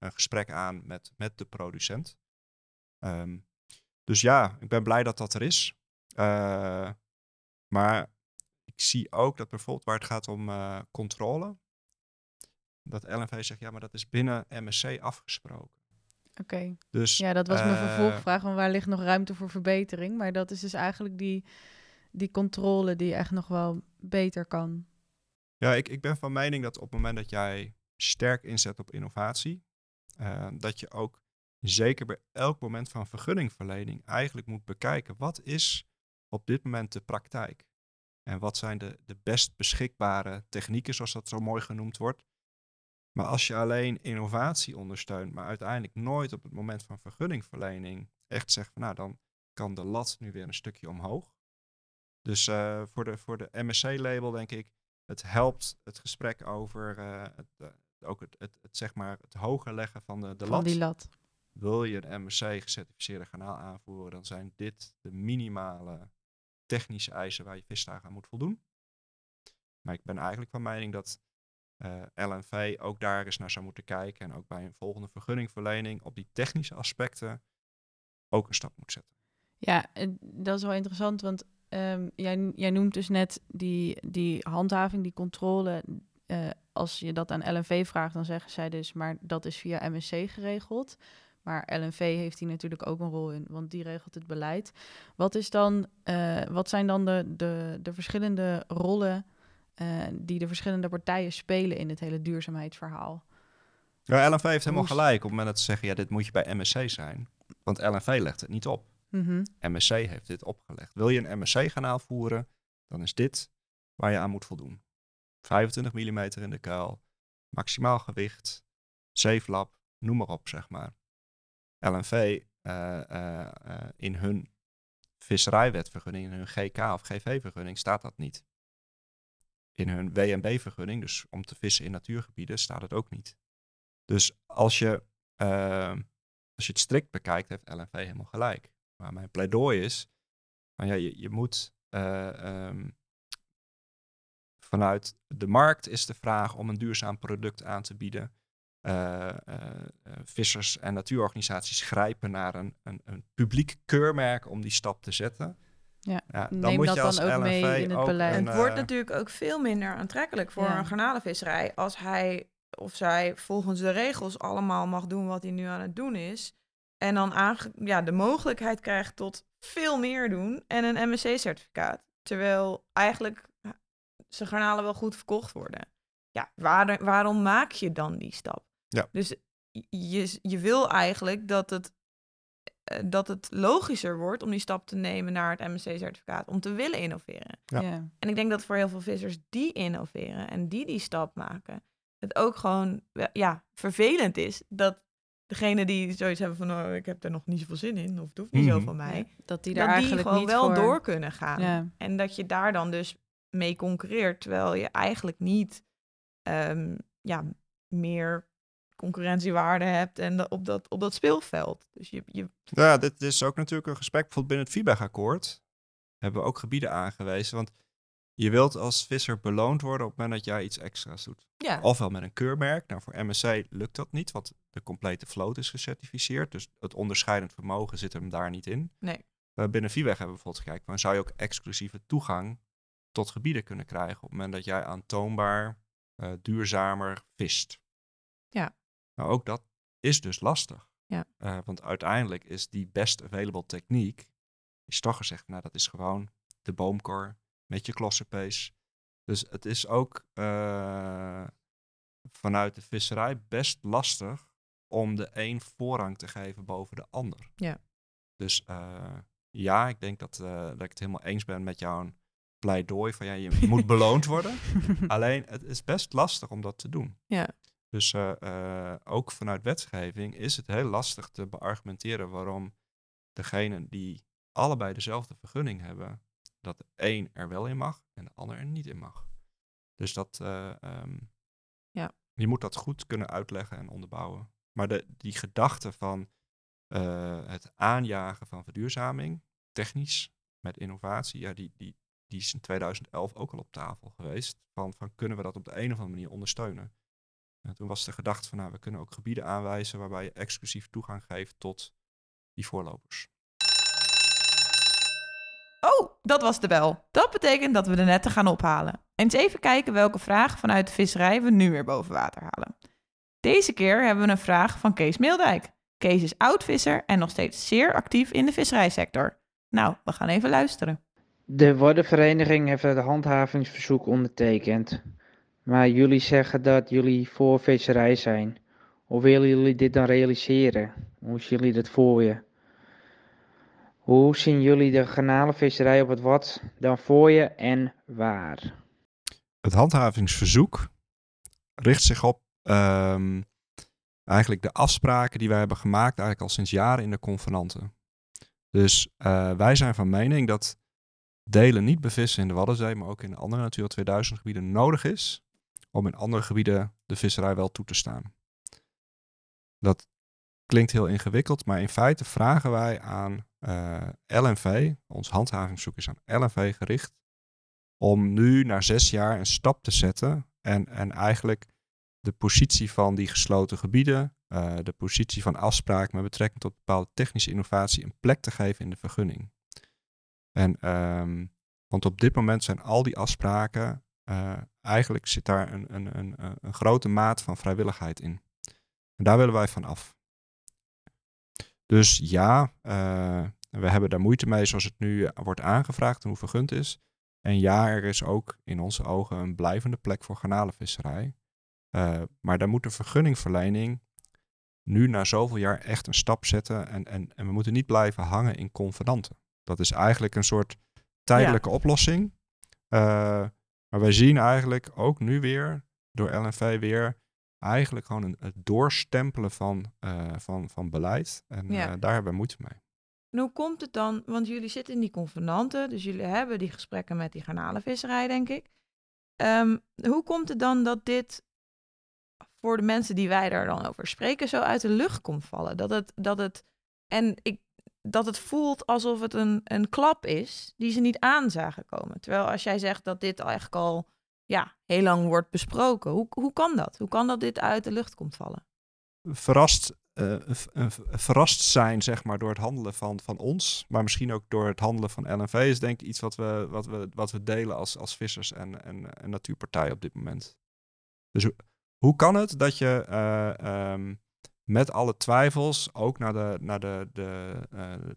een gesprek aan met de producent. Dus ja, ik ben blij dat dat er is. Maar ik zie ook dat bijvoorbeeld waar het gaat om controle, dat LNV zegt, ja, maar dat is binnen MSC afgesproken. Oké. Dus, ja, dat was mijn vervolgvraag, want waar ligt nog ruimte voor verbetering? Maar dat is dus eigenlijk die controle die echt nog wel beter kan. Ja, ik ben van mening dat op het moment dat jij sterk inzet op innovatie, dat je ook zeker bij elk moment van vergunningverlening eigenlijk moet bekijken, wat is op dit moment de praktijk? En wat zijn de best beschikbare technieken, zoals dat zo mooi genoemd wordt? Maar als je alleen innovatie ondersteunt, maar uiteindelijk nooit op het moment van vergunningverlening echt zegt van, nou, dan kan de lat nu weer een stukje omhoog. Dus voor de MSC-label denk ik, het helpt het gesprek over het hoger leggen van de lat. Van die lat. Wil je een MSC-gecertificeerde garnaal aanvoeren, dan zijn dit de minimale technische eisen waar je visdagen aan moet voldoen. Maar ik ben eigenlijk van mening dat LNV ook daar eens naar zou moeten kijken en ook bij een volgende vergunningverlening op die technische aspecten ook een stap moet zetten. Ja, dat is wel interessant, want jij noemt dus net die handhaving, die controle. Als je dat aan LNV vraagt, dan zeggen zij dus, maar dat is via MSC geregeld. Maar LNV heeft hier natuurlijk ook een rol in, want die regelt het beleid. Wat zijn dan de verschillende rollen die de verschillende partijen spelen in het hele duurzaamheidsverhaal. Ja, LNV heeft helemaal gelijk op het moment dat ze zeggen, ja, dit moet je bij MSC zijn. Want LNV legt het niet op. Mm-hmm. MSC heeft dit opgelegd. Wil je een MSC gaan aanvoeren, dan is dit waar je aan moet voldoen. 25 mm in de kuil, maximaal gewicht, zeeflap, noem maar op, zeg maar. LNV in hun visserijwetvergunning, in hun GK of GV-vergunning staat dat niet. In hun WMB-vergunning, dus om te vissen in natuurgebieden, staat het ook niet. Dus als je het strikt bekijkt, heeft LNV helemaal gelijk. Maar mijn pleidooi is, van ja, je moet vanuit de markt is de vraag om een duurzaam product aan te bieden. Vissers en natuurorganisaties grijpen naar een publiek keurmerk om die stap te zetten. Ja, ja, dan neem moet dat je als dan ook LNV mee in het beleid. Het wordt natuurlijk ook veel minder aantrekkelijk voor een garnalenvisserij als hij of zij volgens de regels allemaal mag doen wat hij nu aan het doen is. En dan de mogelijkheid krijgt tot veel meer doen en een MSC-certificaat. Terwijl eigenlijk zijn garnalen wel goed verkocht worden. Ja, waarom maak je dan die stap? Ja. Dus je wil eigenlijk dat het logischer wordt om die stap te nemen naar het MSC-certificaat, om te willen innoveren. Ja. Ja. En ik denk dat voor heel veel vissers die innoveren en die stap maken, het ook gewoon vervelend is dat degene die zoiets hebben van, oh, ik heb er nog niet zoveel zin in, of het hoeft niet zo van mij, dat die gewoon niet wel voor door kunnen gaan. Ja. En dat je daar dan dus mee concurreert, terwijl je eigenlijk niet meer concurrentiewaarde hebt en op dat speelveld. Dus ja, dit is ook natuurlijk een gesprek. Bijvoorbeeld binnen het VIBEG-akkoord hebben we ook gebieden aangewezen, want je wilt als visser beloond worden op het moment dat jij iets extra's doet. Ja. Ofwel met een keurmerk. Nou, voor MSC lukt dat niet, want de complete vloot is gecertificeerd. Dus het onderscheidend vermogen zit hem daar niet in. Nee. Binnen VIBEG hebben we bijvoorbeeld gekeken, maar zou je ook exclusieve toegang tot gebieden kunnen krijgen op het moment dat jij aantoonbaar duurzamer vist. Ja. Nou, ook dat is dus lastig. Ja. Want uiteindelijk is die best available techniek, is toch gezegd, nou, dat is gewoon de boomkor met je klossenpees. Dus het is ook vanuit de visserij best lastig om de een voorrang te geven boven de ander. Ja. Dus ik denk dat ik het helemaal eens ben met jouw pleidooi van, ja, je moet beloond worden. Alleen, het is best lastig om dat te doen. Ja. Dus ook vanuit wetgeving is het heel lastig te beargumenteren waarom degenen die allebei dezelfde vergunning hebben, dat de een er wel in mag en de ander er niet in mag. Dus dat je moet dat goed kunnen uitleggen en onderbouwen. Maar die gedachte van het aanjagen van verduurzaming, technisch, met innovatie, ja, die is in 2011 ook al op tafel geweest. Van kunnen we dat op de een of andere manier ondersteunen? En toen was de gedachte van, nou, we kunnen ook gebieden aanwijzen waarbij je exclusief toegang geeft tot die voorlopers. Oh, dat was de bel. Dat betekent dat we de netten gaan ophalen. En eens even kijken welke vragen vanuit de visserij we nu weer boven water halen. Deze keer hebben we een vraag van Kees Meeldijk. Kees is oud-visser en nog steeds zeer actief in de visserijsector. Nou, we gaan even luisteren. De Waddenvereniging heeft het handhavingsverzoek ondertekend. Maar jullie zeggen dat jullie voor visserij zijn. Hoe willen jullie dit dan realiseren? Hoe zien jullie dat voor je? Hoe zien jullie de garnalenvisserij op het Wad dan voor je en waar? Het handhavingsverzoek richt zich op eigenlijk de afspraken die wij hebben gemaakt eigenlijk al sinds jaren in de convenanten. Dus wij zijn van mening dat delen niet bevissen in de Waddenzee, maar ook in andere Natura 2000 gebieden nodig is om in andere gebieden de visserij wel toe te staan. Dat klinkt heel ingewikkeld, maar in feite vragen wij aan LNV, ons handhavingszoek is aan LNV gericht, om nu na 6 jaar een stap te zetten en eigenlijk de positie van die gesloten gebieden, de positie van afspraken met betrekking tot bepaalde technische innovatie een plek te geven in de vergunning. En want op dit moment zijn al die afspraken, eigenlijk zit daar een grote maat van vrijwilligheid in. En daar willen wij van af. Dus ja, we hebben daar moeite mee zoals het nu wordt aangevraagd en hoe vergund is. En ja, er is ook in onze ogen een blijvende plek voor garnalenvisserij. Maar daar moet de vergunningverlening nu na zoveel jaar echt een stap zetten. En we moeten niet blijven hangen in convenanten. Dat is eigenlijk een soort tijdelijke oplossing. Maar wij zien eigenlijk ook nu weer door LNV weer eigenlijk gewoon het doorstempelen van beleid. En daar hebben we moeite mee. En hoe komt het dan? Want jullie zitten in die convenanten, dus jullie hebben die gesprekken met die garnalenvisserij, denk ik. Hoe komt het dan dat dit voor de mensen die wij daar dan over spreken zo uit de lucht komt vallen? Dat het voelt alsof het een klap is die ze niet aan zagen komen. Terwijl als jij zegt dat dit eigenlijk al heel lang wordt besproken, hoe kan dat? Hoe kan dat dit uit de lucht komt vallen? Verrast zijn, zeg maar, door het handelen van ons, maar misschien ook door het handelen van LNV, is denk ik iets wat we delen als vissers en natuurpartij op dit moment. Dus hoe kan het dat je met alle twijfels ook naar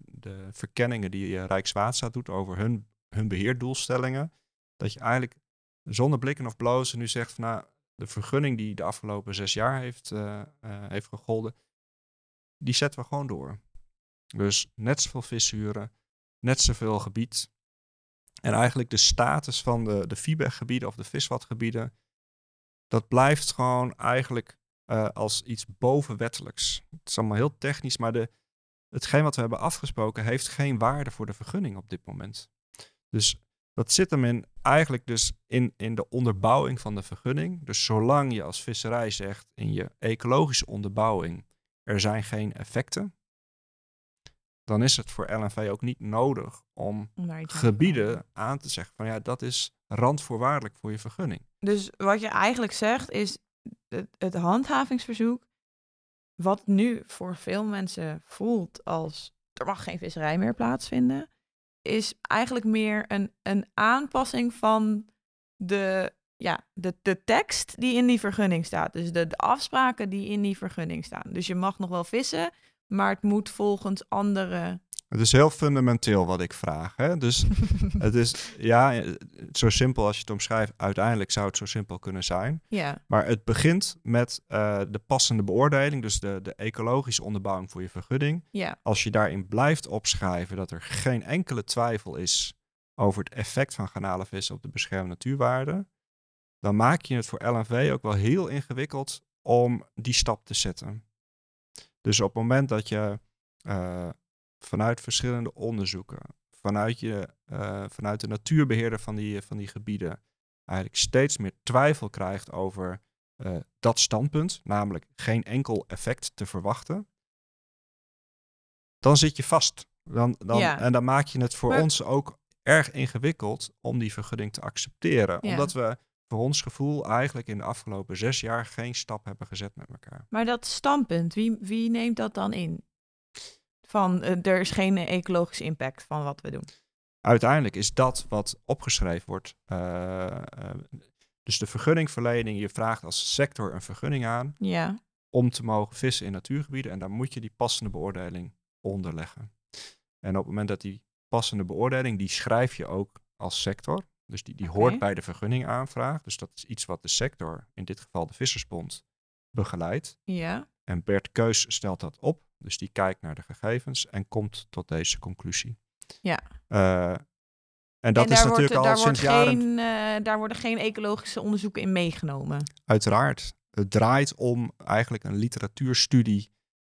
de verkenningen die Rijkswaterstaat doet over hun beheerdoelstellingen, dat je eigenlijk zonder blikken of blozen nu zegt van, nou, de vergunning die de afgelopen 6 jaar heeft gegolden, die zetten we gewoon door. Dus net zoveel vishuren, net zoveel gebied. En eigenlijk de status van de VIBEG-gebieden of de viswatgebieden, dat blijft gewoon eigenlijk als iets bovenwettelijks. Het is allemaal heel technisch, maar hetgeen wat we hebben afgesproken heeft geen waarde voor de vergunning op dit moment. Dus dat zit hem in de onderbouwing van de vergunning. Dus zolang je als visserij zegt in je ecologische onderbouwing, er zijn geen effecten, dan is het voor LNV ook niet nodig om gebieden aan te zeggen van dat is randvoorwaardelijk voor je vergunning. Dus wat je eigenlijk zegt is het handhavingsverzoek, wat nu voor veel mensen voelt als er mag geen visserij meer plaatsvinden, is eigenlijk meer een aanpassing van de tekst die in die vergunning staat. Dus de afspraken die in die vergunning staan. Dus je mag nog wel vissen, maar het moet volgens andere... Het is heel fundamenteel wat ik vraag. Hè? Dus het is, zo simpel als je het omschrijft. Uiteindelijk zou het zo simpel kunnen zijn. Ja. Maar het begint met de passende beoordeling. Dus de ecologische onderbouwing voor je vergunning. Ja. Als je daarin blijft opschrijven dat er geen enkele twijfel is over het effect van garnalenvissen op de beschermde natuurwaarde, dan maak je het voor LNV ook wel heel ingewikkeld om die stap te zetten. Dus op het moment dat je vanuit verschillende onderzoeken, vanuit de natuurbeheerder van die gebieden, eigenlijk steeds meer twijfel krijgt over dat standpunt, namelijk geen enkel effect te verwachten, dan zit je vast. En dan maak je het voor ons ook erg ingewikkeld om die vergunning te accepteren. Ja. Omdat we voor ons gevoel eigenlijk in de afgelopen 6 jaar geen stap hebben gezet met elkaar. Maar dat standpunt, wie neemt dat dan in? Van er is geen ecologische impact van wat we doen. Uiteindelijk is dat wat opgeschreven wordt. Dus de vergunningverlening, je vraagt als sector een vergunning aan om te mogen vissen in natuurgebieden. En daar moet je die passende beoordeling onder leggen. En op het moment dat die passende beoordeling, die schrijf je ook als sector. Dus die hoort bij de vergunningaanvraag. Dus dat is iets wat de sector, in dit geval de Vissersbond, begeleidt. Ja. En Bert Keus stelt dat op. Dus die kijkt naar de gegevens en komt tot deze conclusie. Ja. En dat en is natuurlijk wordt, al daar sinds jaren... daar worden geen ecologische onderzoeken in meegenomen. Uiteraard. Het draait om eigenlijk een literatuurstudie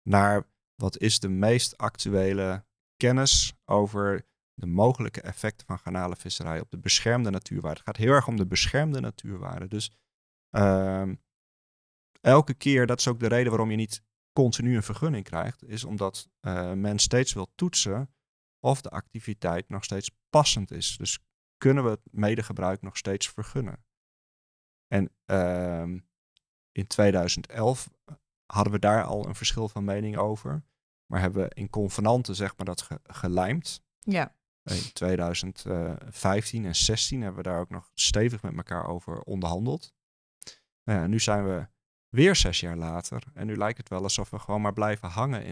naar wat is de meest actuele kennis over de mogelijke effecten van garnalenvisserij op de beschermde natuurwaarde. Het gaat heel erg om de beschermde natuurwaarde. Dus elke keer, dat is ook de reden waarom je niet continu een vergunning krijgt, is omdat men steeds wil toetsen of de activiteit nog steeds passend is. Dus kunnen we het medegebruik nog steeds vergunnen? En in 2011 hadden we daar al een verschil van mening over, maar hebben we in convenanten, zeg maar, dat gelijmd. Ja. In 2015 en 16 hebben we daar ook nog stevig met elkaar over onderhandeld. Nu zijn we weer 6 jaar later. En nu lijkt het wel alsof we gewoon maar blijven hangen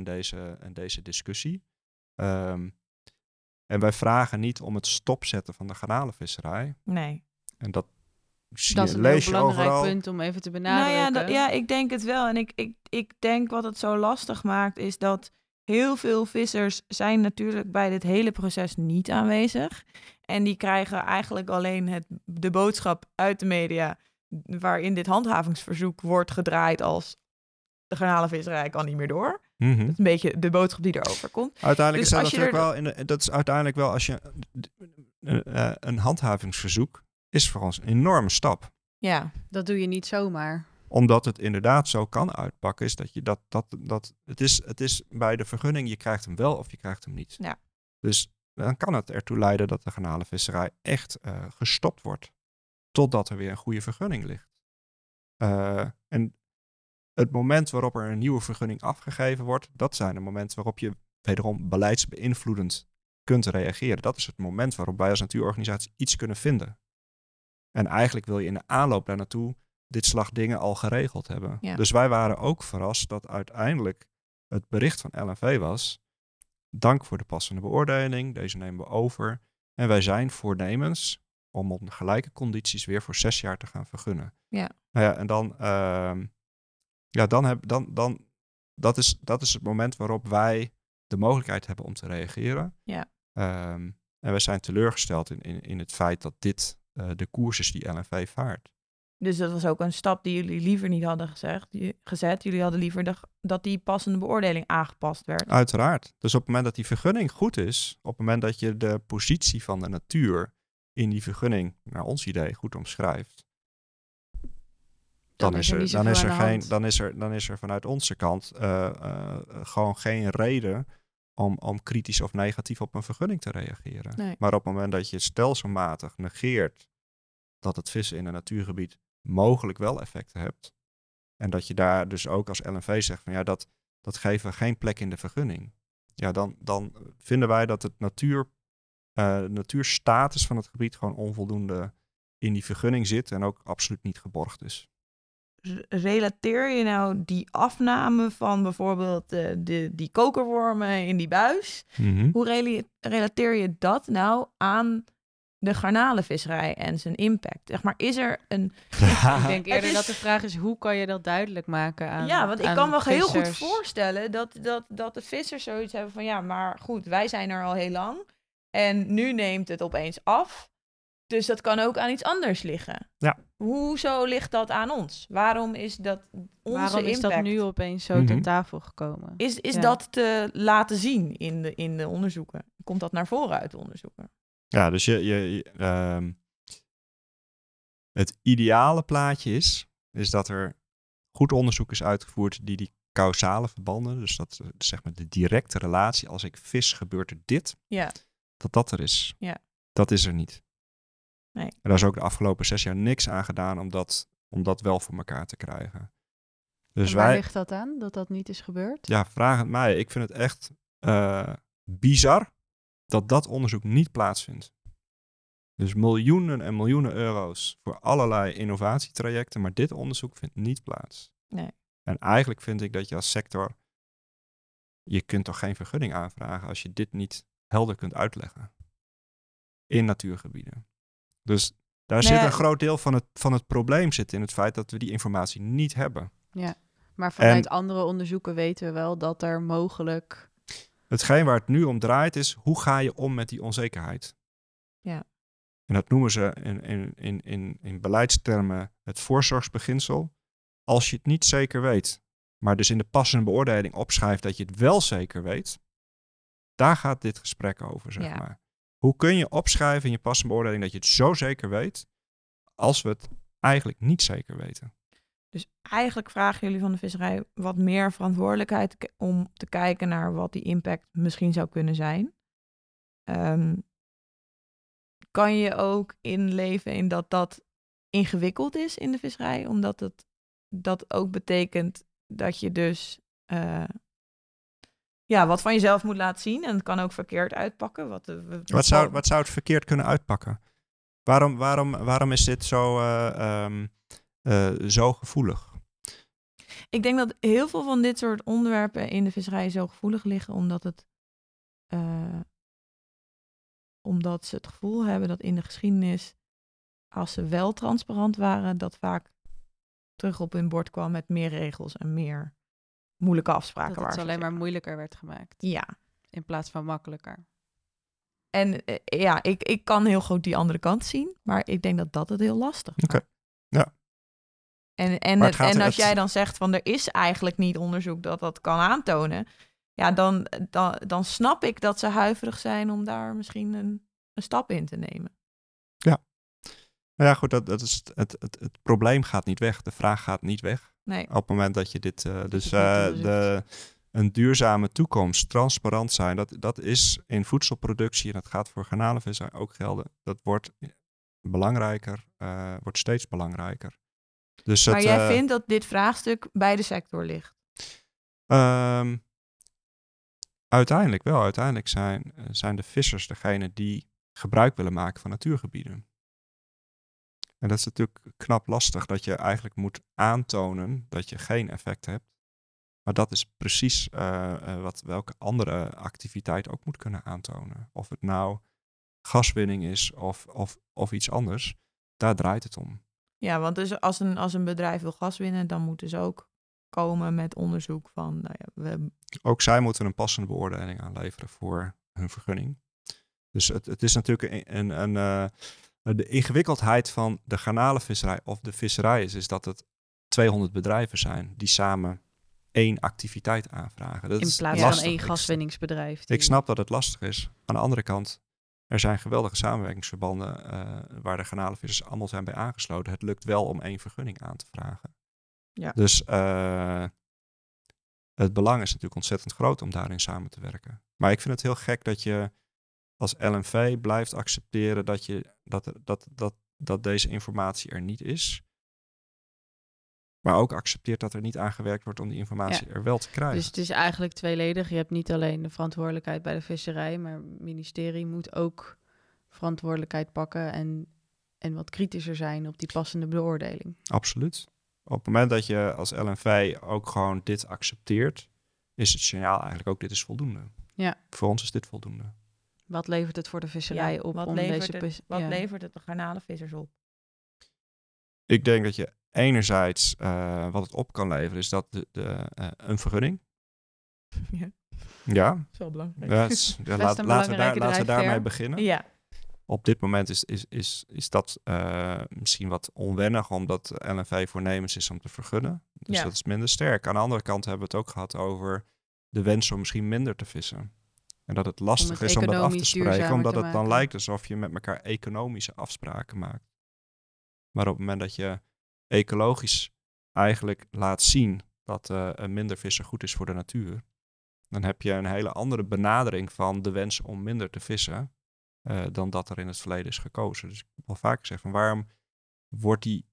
in deze discussie. En wij vragen niet om het stopzetten van de garnalenvisserij. Nee. En dat is een heel belangrijk punt om even te benadrukken. Nou ja, ik denk het wel. En ik denk wat het zo lastig maakt is dat heel veel vissers zijn natuurlijk bij dit hele proces niet aanwezig. En die krijgen eigenlijk alleen de boodschap uit de media waarin dit handhavingsverzoek wordt gedraaid als de garnalenvisserij kan niet meer door. Mm-hmm. Dat is een beetje de boodschap die erover komt. Uiteindelijk dus is dat natuurlijk wel. Dat is uiteindelijk wel als je een handhavingsverzoek is voor ons een enorme stap. Ja, dat doe je niet zomaar. Omdat het inderdaad zo kan uitpakken is dat je dat het is bij de vergunning je krijgt hem wel of je krijgt hem niet. Ja. Dus dan kan het ertoe leiden dat de garnalenvisserij echt gestopt wordt totdat er weer een goede vergunning ligt. En het moment waarop er een nieuwe vergunning afgegeven wordt, dat zijn de momenten waarop je wederom beleidsbeïnvloedend kunt reageren. Dat is het moment waarop wij als natuurorganisatie iets kunnen vinden. En eigenlijk wil je in de aanloop daar naartoe dit slag dingen al geregeld hebben. Ja. Dus wij waren ook verrast dat uiteindelijk het bericht van LNV was: dank voor de passende beoordeling, deze nemen we over. En wij zijn voornemens om op gelijke condities weer voor 6 jaar te gaan vergunnen. Ja. Nou ja, en dan... Dat is het moment waarop wij de mogelijkheid hebben om te reageren. Ja. En wij zijn teleurgesteld in het feit dat dit de koers is die LNV vaart. Dus dat was ook een stap die jullie liever niet hadden gezet. Jullie hadden liever dat die passende beoordeling aangepast werd. Uiteraard. Dus op het moment dat die vergunning goed is, op het moment dat je de positie van de natuur in die vergunning, naar ons idee, goed omschrijft, Dan is er vanuit onze kant gewoon geen reden om kritisch of negatief op een vergunning te reageren. Nee. Maar op het moment dat je stelselmatig negeert dat het vissen in een natuurgebied mogelijk wel effecten hebt. En dat je daar dus ook als LNV zegt van ja, dat geven we geen plek in de vergunning. Ja, dan vinden wij dat het de natuurstatus van het gebied gewoon onvoldoende in die vergunning zit en ook absoluut niet geborgd is. Relateer je nou die afname van bijvoorbeeld die kokerwormen in die buis? Mm-hmm. Hoe relateer je dat nou aan de garnalenvisserij en zijn impact? Zeg maar, is er een... Ja. Ik denk eerder dat de vraag is, hoe kan je dat duidelijk maken aan Ja, want ik kan me heel goed voorstellen dat de vissers zoiets hebben van ja, maar goed, wij zijn er al heel lang en nu neemt het opeens af. Dus dat kan ook aan iets anders liggen. Ja. Hoezo ligt dat aan ons? Waarom is dat onze impact? Dat nu opeens zo ten tafel gekomen? Is dat te laten zien in de onderzoeken? Komt dat naar voren uit de onderzoeken? Ja, dus het ideale plaatje is dat er goed onderzoek is uitgevoerd die causale verbanden, dus dat zeg maar de directe relatie, als ik vis gebeurt er dit, ja. dat er is. Ja. Dat is er niet. Nee. En daar is ook de afgelopen 6 jaar niks aan gedaan om dat wel voor elkaar te krijgen. Dus waar ligt dat aan, dat dat niet is gebeurd? Ja, vraag het mij. Ik vind het echt bizar dat onderzoek niet plaatsvindt. Dus miljoenen en miljoenen euro's voor allerlei innovatietrajecten, maar dit onderzoek vindt niet plaats. Nee. En eigenlijk vind ik dat je als sector, je kunt toch geen vergunning aanvragen als je dit niet helder kunt uitleggen in natuurgebieden. Dus daar zit een groot deel van het probleem zit in het feit dat we die informatie niet hebben. Ja, maar vanuit andere onderzoeken weten we wel dat er mogelijk... Hetgeen waar het nu om draait is, hoe ga je om met die onzekerheid? Ja. En dat noemen ze in beleidstermen het voorzorgsbeginsel. Als je het niet zeker weet, maar dus in de passende beoordeling opschrijft dat je het wel zeker weet, daar gaat dit gesprek over, zeg maar. Hoe kun je opschrijven in je passende beoordeling dat je het zo zeker weet, als we het eigenlijk niet zeker weten? Dus eigenlijk vragen jullie van de visserij wat meer verantwoordelijkheid om te kijken naar wat die impact misschien zou kunnen zijn. Kan je ook inleven in dat ingewikkeld is in de visserij? Omdat dat ook betekent dat je dus... wat van jezelf moet laten zien en het kan ook verkeerd uitpakken. Wat zou het verkeerd kunnen uitpakken? Waarom is dit zo gevoelig? Ik denk dat heel veel van dit soort onderwerpen in de visserij zo gevoelig liggen, omdat het Omdat ze het gevoel hebben dat in de geschiedenis, als ze wel transparant waren, dat vaak terug op hun bord kwam met meer regels en meer moeilijke afspraken. Dat het alleen maar moeilijker werd gemaakt. Ja. In plaats van makkelijker. En ja, ik kan heel goed die andere kant zien, maar ik denk dat dat het heel lastig maakt. Okay. Ja. En als jij dan zegt van er is eigenlijk niet onderzoek dat dat kan aantonen, ja, dan snap ik dat ze huiverig zijn om daar misschien een stap in te nemen. Ja. Nou ja, goed, dat is het probleem gaat niet weg. De vraag gaat niet weg. Nee. Op het moment dat je dit... een duurzame toekomst, transparant zijn, dat is in voedselproductie, en dat gaat voor garnalenvisserij ook gelden, dat wordt belangrijker, wordt steeds belangrijker. Dus maar jij vindt dat dit vraagstuk bij de sector ligt? Uiteindelijk wel. Uiteindelijk zijn de vissers degene die gebruik willen maken van natuurgebieden. En dat is natuurlijk knap lastig, dat je eigenlijk moet aantonen dat je geen effect hebt. Maar dat is precies wat welke andere activiteit ook moet kunnen aantonen. Of het nou gaswinning is of iets anders, daar draait het om. Ja, want dus als een bedrijf wil gas winnen, dan moeten ze ook komen met onderzoek van... Ook zij moeten een passende beoordeling aanleveren voor hun vergunning. Dus het is natuurlijk de ingewikkeldheid van de garnalenvisserij of de visserij is dat het 200 bedrijven zijn die samen één activiteit aanvragen. Dat in plaats van één gaswinningsbedrijf. Ik snap dat het lastig is. Aan de andere kant, er zijn geweldige samenwerkingsverbanden waar de garnalenvissers allemaal zijn bij aangesloten. Het lukt wel om één vergunning aan te vragen. Ja. Dus het belang is natuurlijk ontzettend groot om daarin samen te werken. Maar ik vind het heel gek dat je als LNV blijft accepteren dat deze informatie er niet is. Maar ook accepteert dat er niet aan gewerkt wordt om die informatie er wel te krijgen. Dus het is eigenlijk tweeledig. Je hebt niet alleen de verantwoordelijkheid bij de visserij, maar het ministerie moet ook verantwoordelijkheid pakken en wat kritischer zijn op die passende beoordeling. Absoluut. Op het moment dat je als LNV ook gewoon dit accepteert, is het signaal eigenlijk ook dit is voldoende. Ja. Voor ons is dit voldoende. Wat levert het voor de visserij op? Wat levert het de garnalenvissers op? Ik denk dat je enerzijds wat het op kan leveren is dat een vergunning. Ja. Ja. Dat is wel belangrijk. Laten we daarmee beginnen. Ja. Op dit moment is dat misschien wat onwennig omdat LNV voornemens is om te vergunnen. Dus dat is minder sterk. Aan de andere kant hebben we het ook gehad over de wens om misschien minder te vissen. En dat het lastig is om dat af te spreken. Omdat het dan lijkt alsof je met elkaar economische afspraken maakt. Maar op het moment dat je ecologisch eigenlijk laat zien dat minder vissen goed is voor de natuur, dan heb je een hele andere benadering van de wens om minder te vissen dan dat er in het verleden is gekozen. Dus ik heb al vaak gezegd van waarom wordt die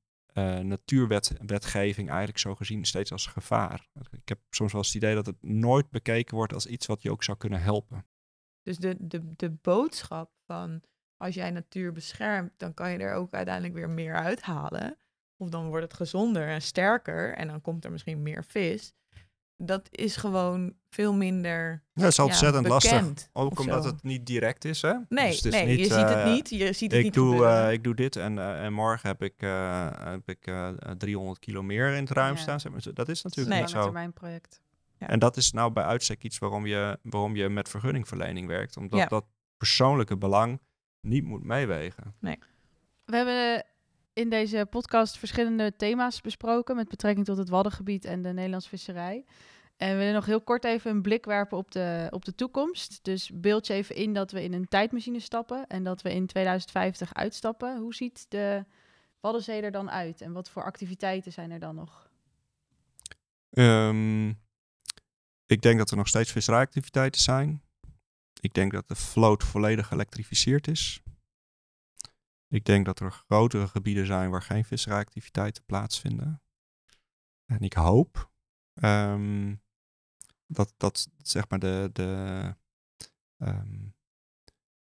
natuurwetgeving eigenlijk zo gezien steeds als gevaar? Ik heb soms wel eens het idee dat het nooit bekeken wordt als iets wat je ook zou kunnen helpen. Dus de boodschap van als jij natuur beschermt, dan kan je er ook uiteindelijk weer meer uithalen. Of dan wordt het gezonder en sterker en dan komt er misschien meer vis. Dat is gewoon veel minder bekend. Ja, het is ontzettend lastig. Ook omdat het niet direct is, hè? Nee, dus je ziet het niet. Je ziet het niet gebeuren. Ik doe dit en morgen heb ik 300 kilo meer in het ruim staan. Dat is natuurlijk niet zo. Langetermijnproject. Ja. En dat is nou bij uitstek iets waarom je met vergunningverlening werkt. Omdat dat persoonlijke belang niet moet meewegen. Nee. We hebben in deze podcast verschillende thema's besproken met betrekking tot het Waddengebied en de Nederlandse visserij. En we willen nog heel kort even een blik werpen op de toekomst. Dus beeld je even in dat we in een tijdmachine stappen en dat we in 2050 uitstappen. Hoe ziet de Waddenzee er dan uit en wat voor activiteiten zijn er dan nog? Ik denk dat er nog steeds visserijactiviteiten zijn. Ik denk dat de vloot volledig geëlektrificeerd is. Ik denk dat er grotere gebieden zijn waar geen visserijactiviteiten plaatsvinden. En ik hoop dat zeg maar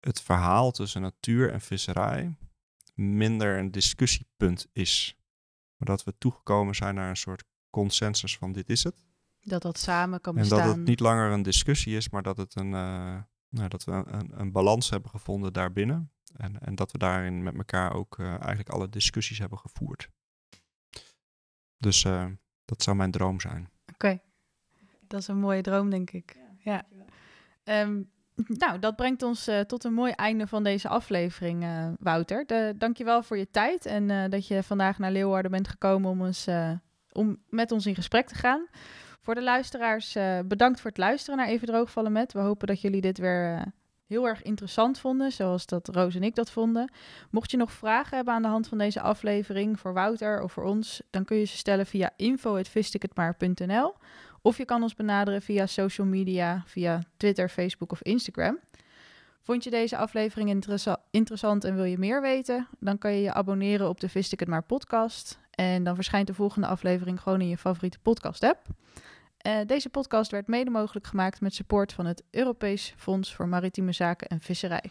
het verhaal tussen natuur en visserij minder een discussiepunt is. Maar dat we toegekomen zijn naar een soort consensus van dit is het. Dat dat samen kan bestaan. En dat het niet langer een discussie is, maar dat het een Nou, dat we een balans hebben gevonden daarbinnen. En dat we daarin met elkaar ook eigenlijk alle discussies hebben gevoerd. Dus dat zou mijn droom zijn. Oké. Dat is een mooie droom, denk ik. Ja. Nou, dat brengt ons tot een mooi einde van deze aflevering, Wouter. Dankjewel voor je tijd en dat je vandaag naar Leeuwarden bent gekomen om met ons in gesprek te gaan. Voor de luisteraars, bedankt voor het luisteren naar Even Droogvallen Met. We hopen dat jullie dit weer heel erg interessant vonden, zoals dat Roos en ik dat vonden. Mocht je nog vragen hebben aan de hand van deze aflevering voor Wouter of voor ons, dan kun je ze stellen via info@vistikhetmaar.nl. Of je kan ons benaderen via social media, via Twitter, Facebook of Instagram. Vond je deze aflevering interessant en wil je meer weten? Dan kan je je abonneren op de Vist ik het maar podcast. En dan verschijnt de volgende aflevering gewoon in je favoriete podcast app. Deze podcast werd mede mogelijk gemaakt met support van het Europees Fonds voor Maritieme Zaken en Visserij.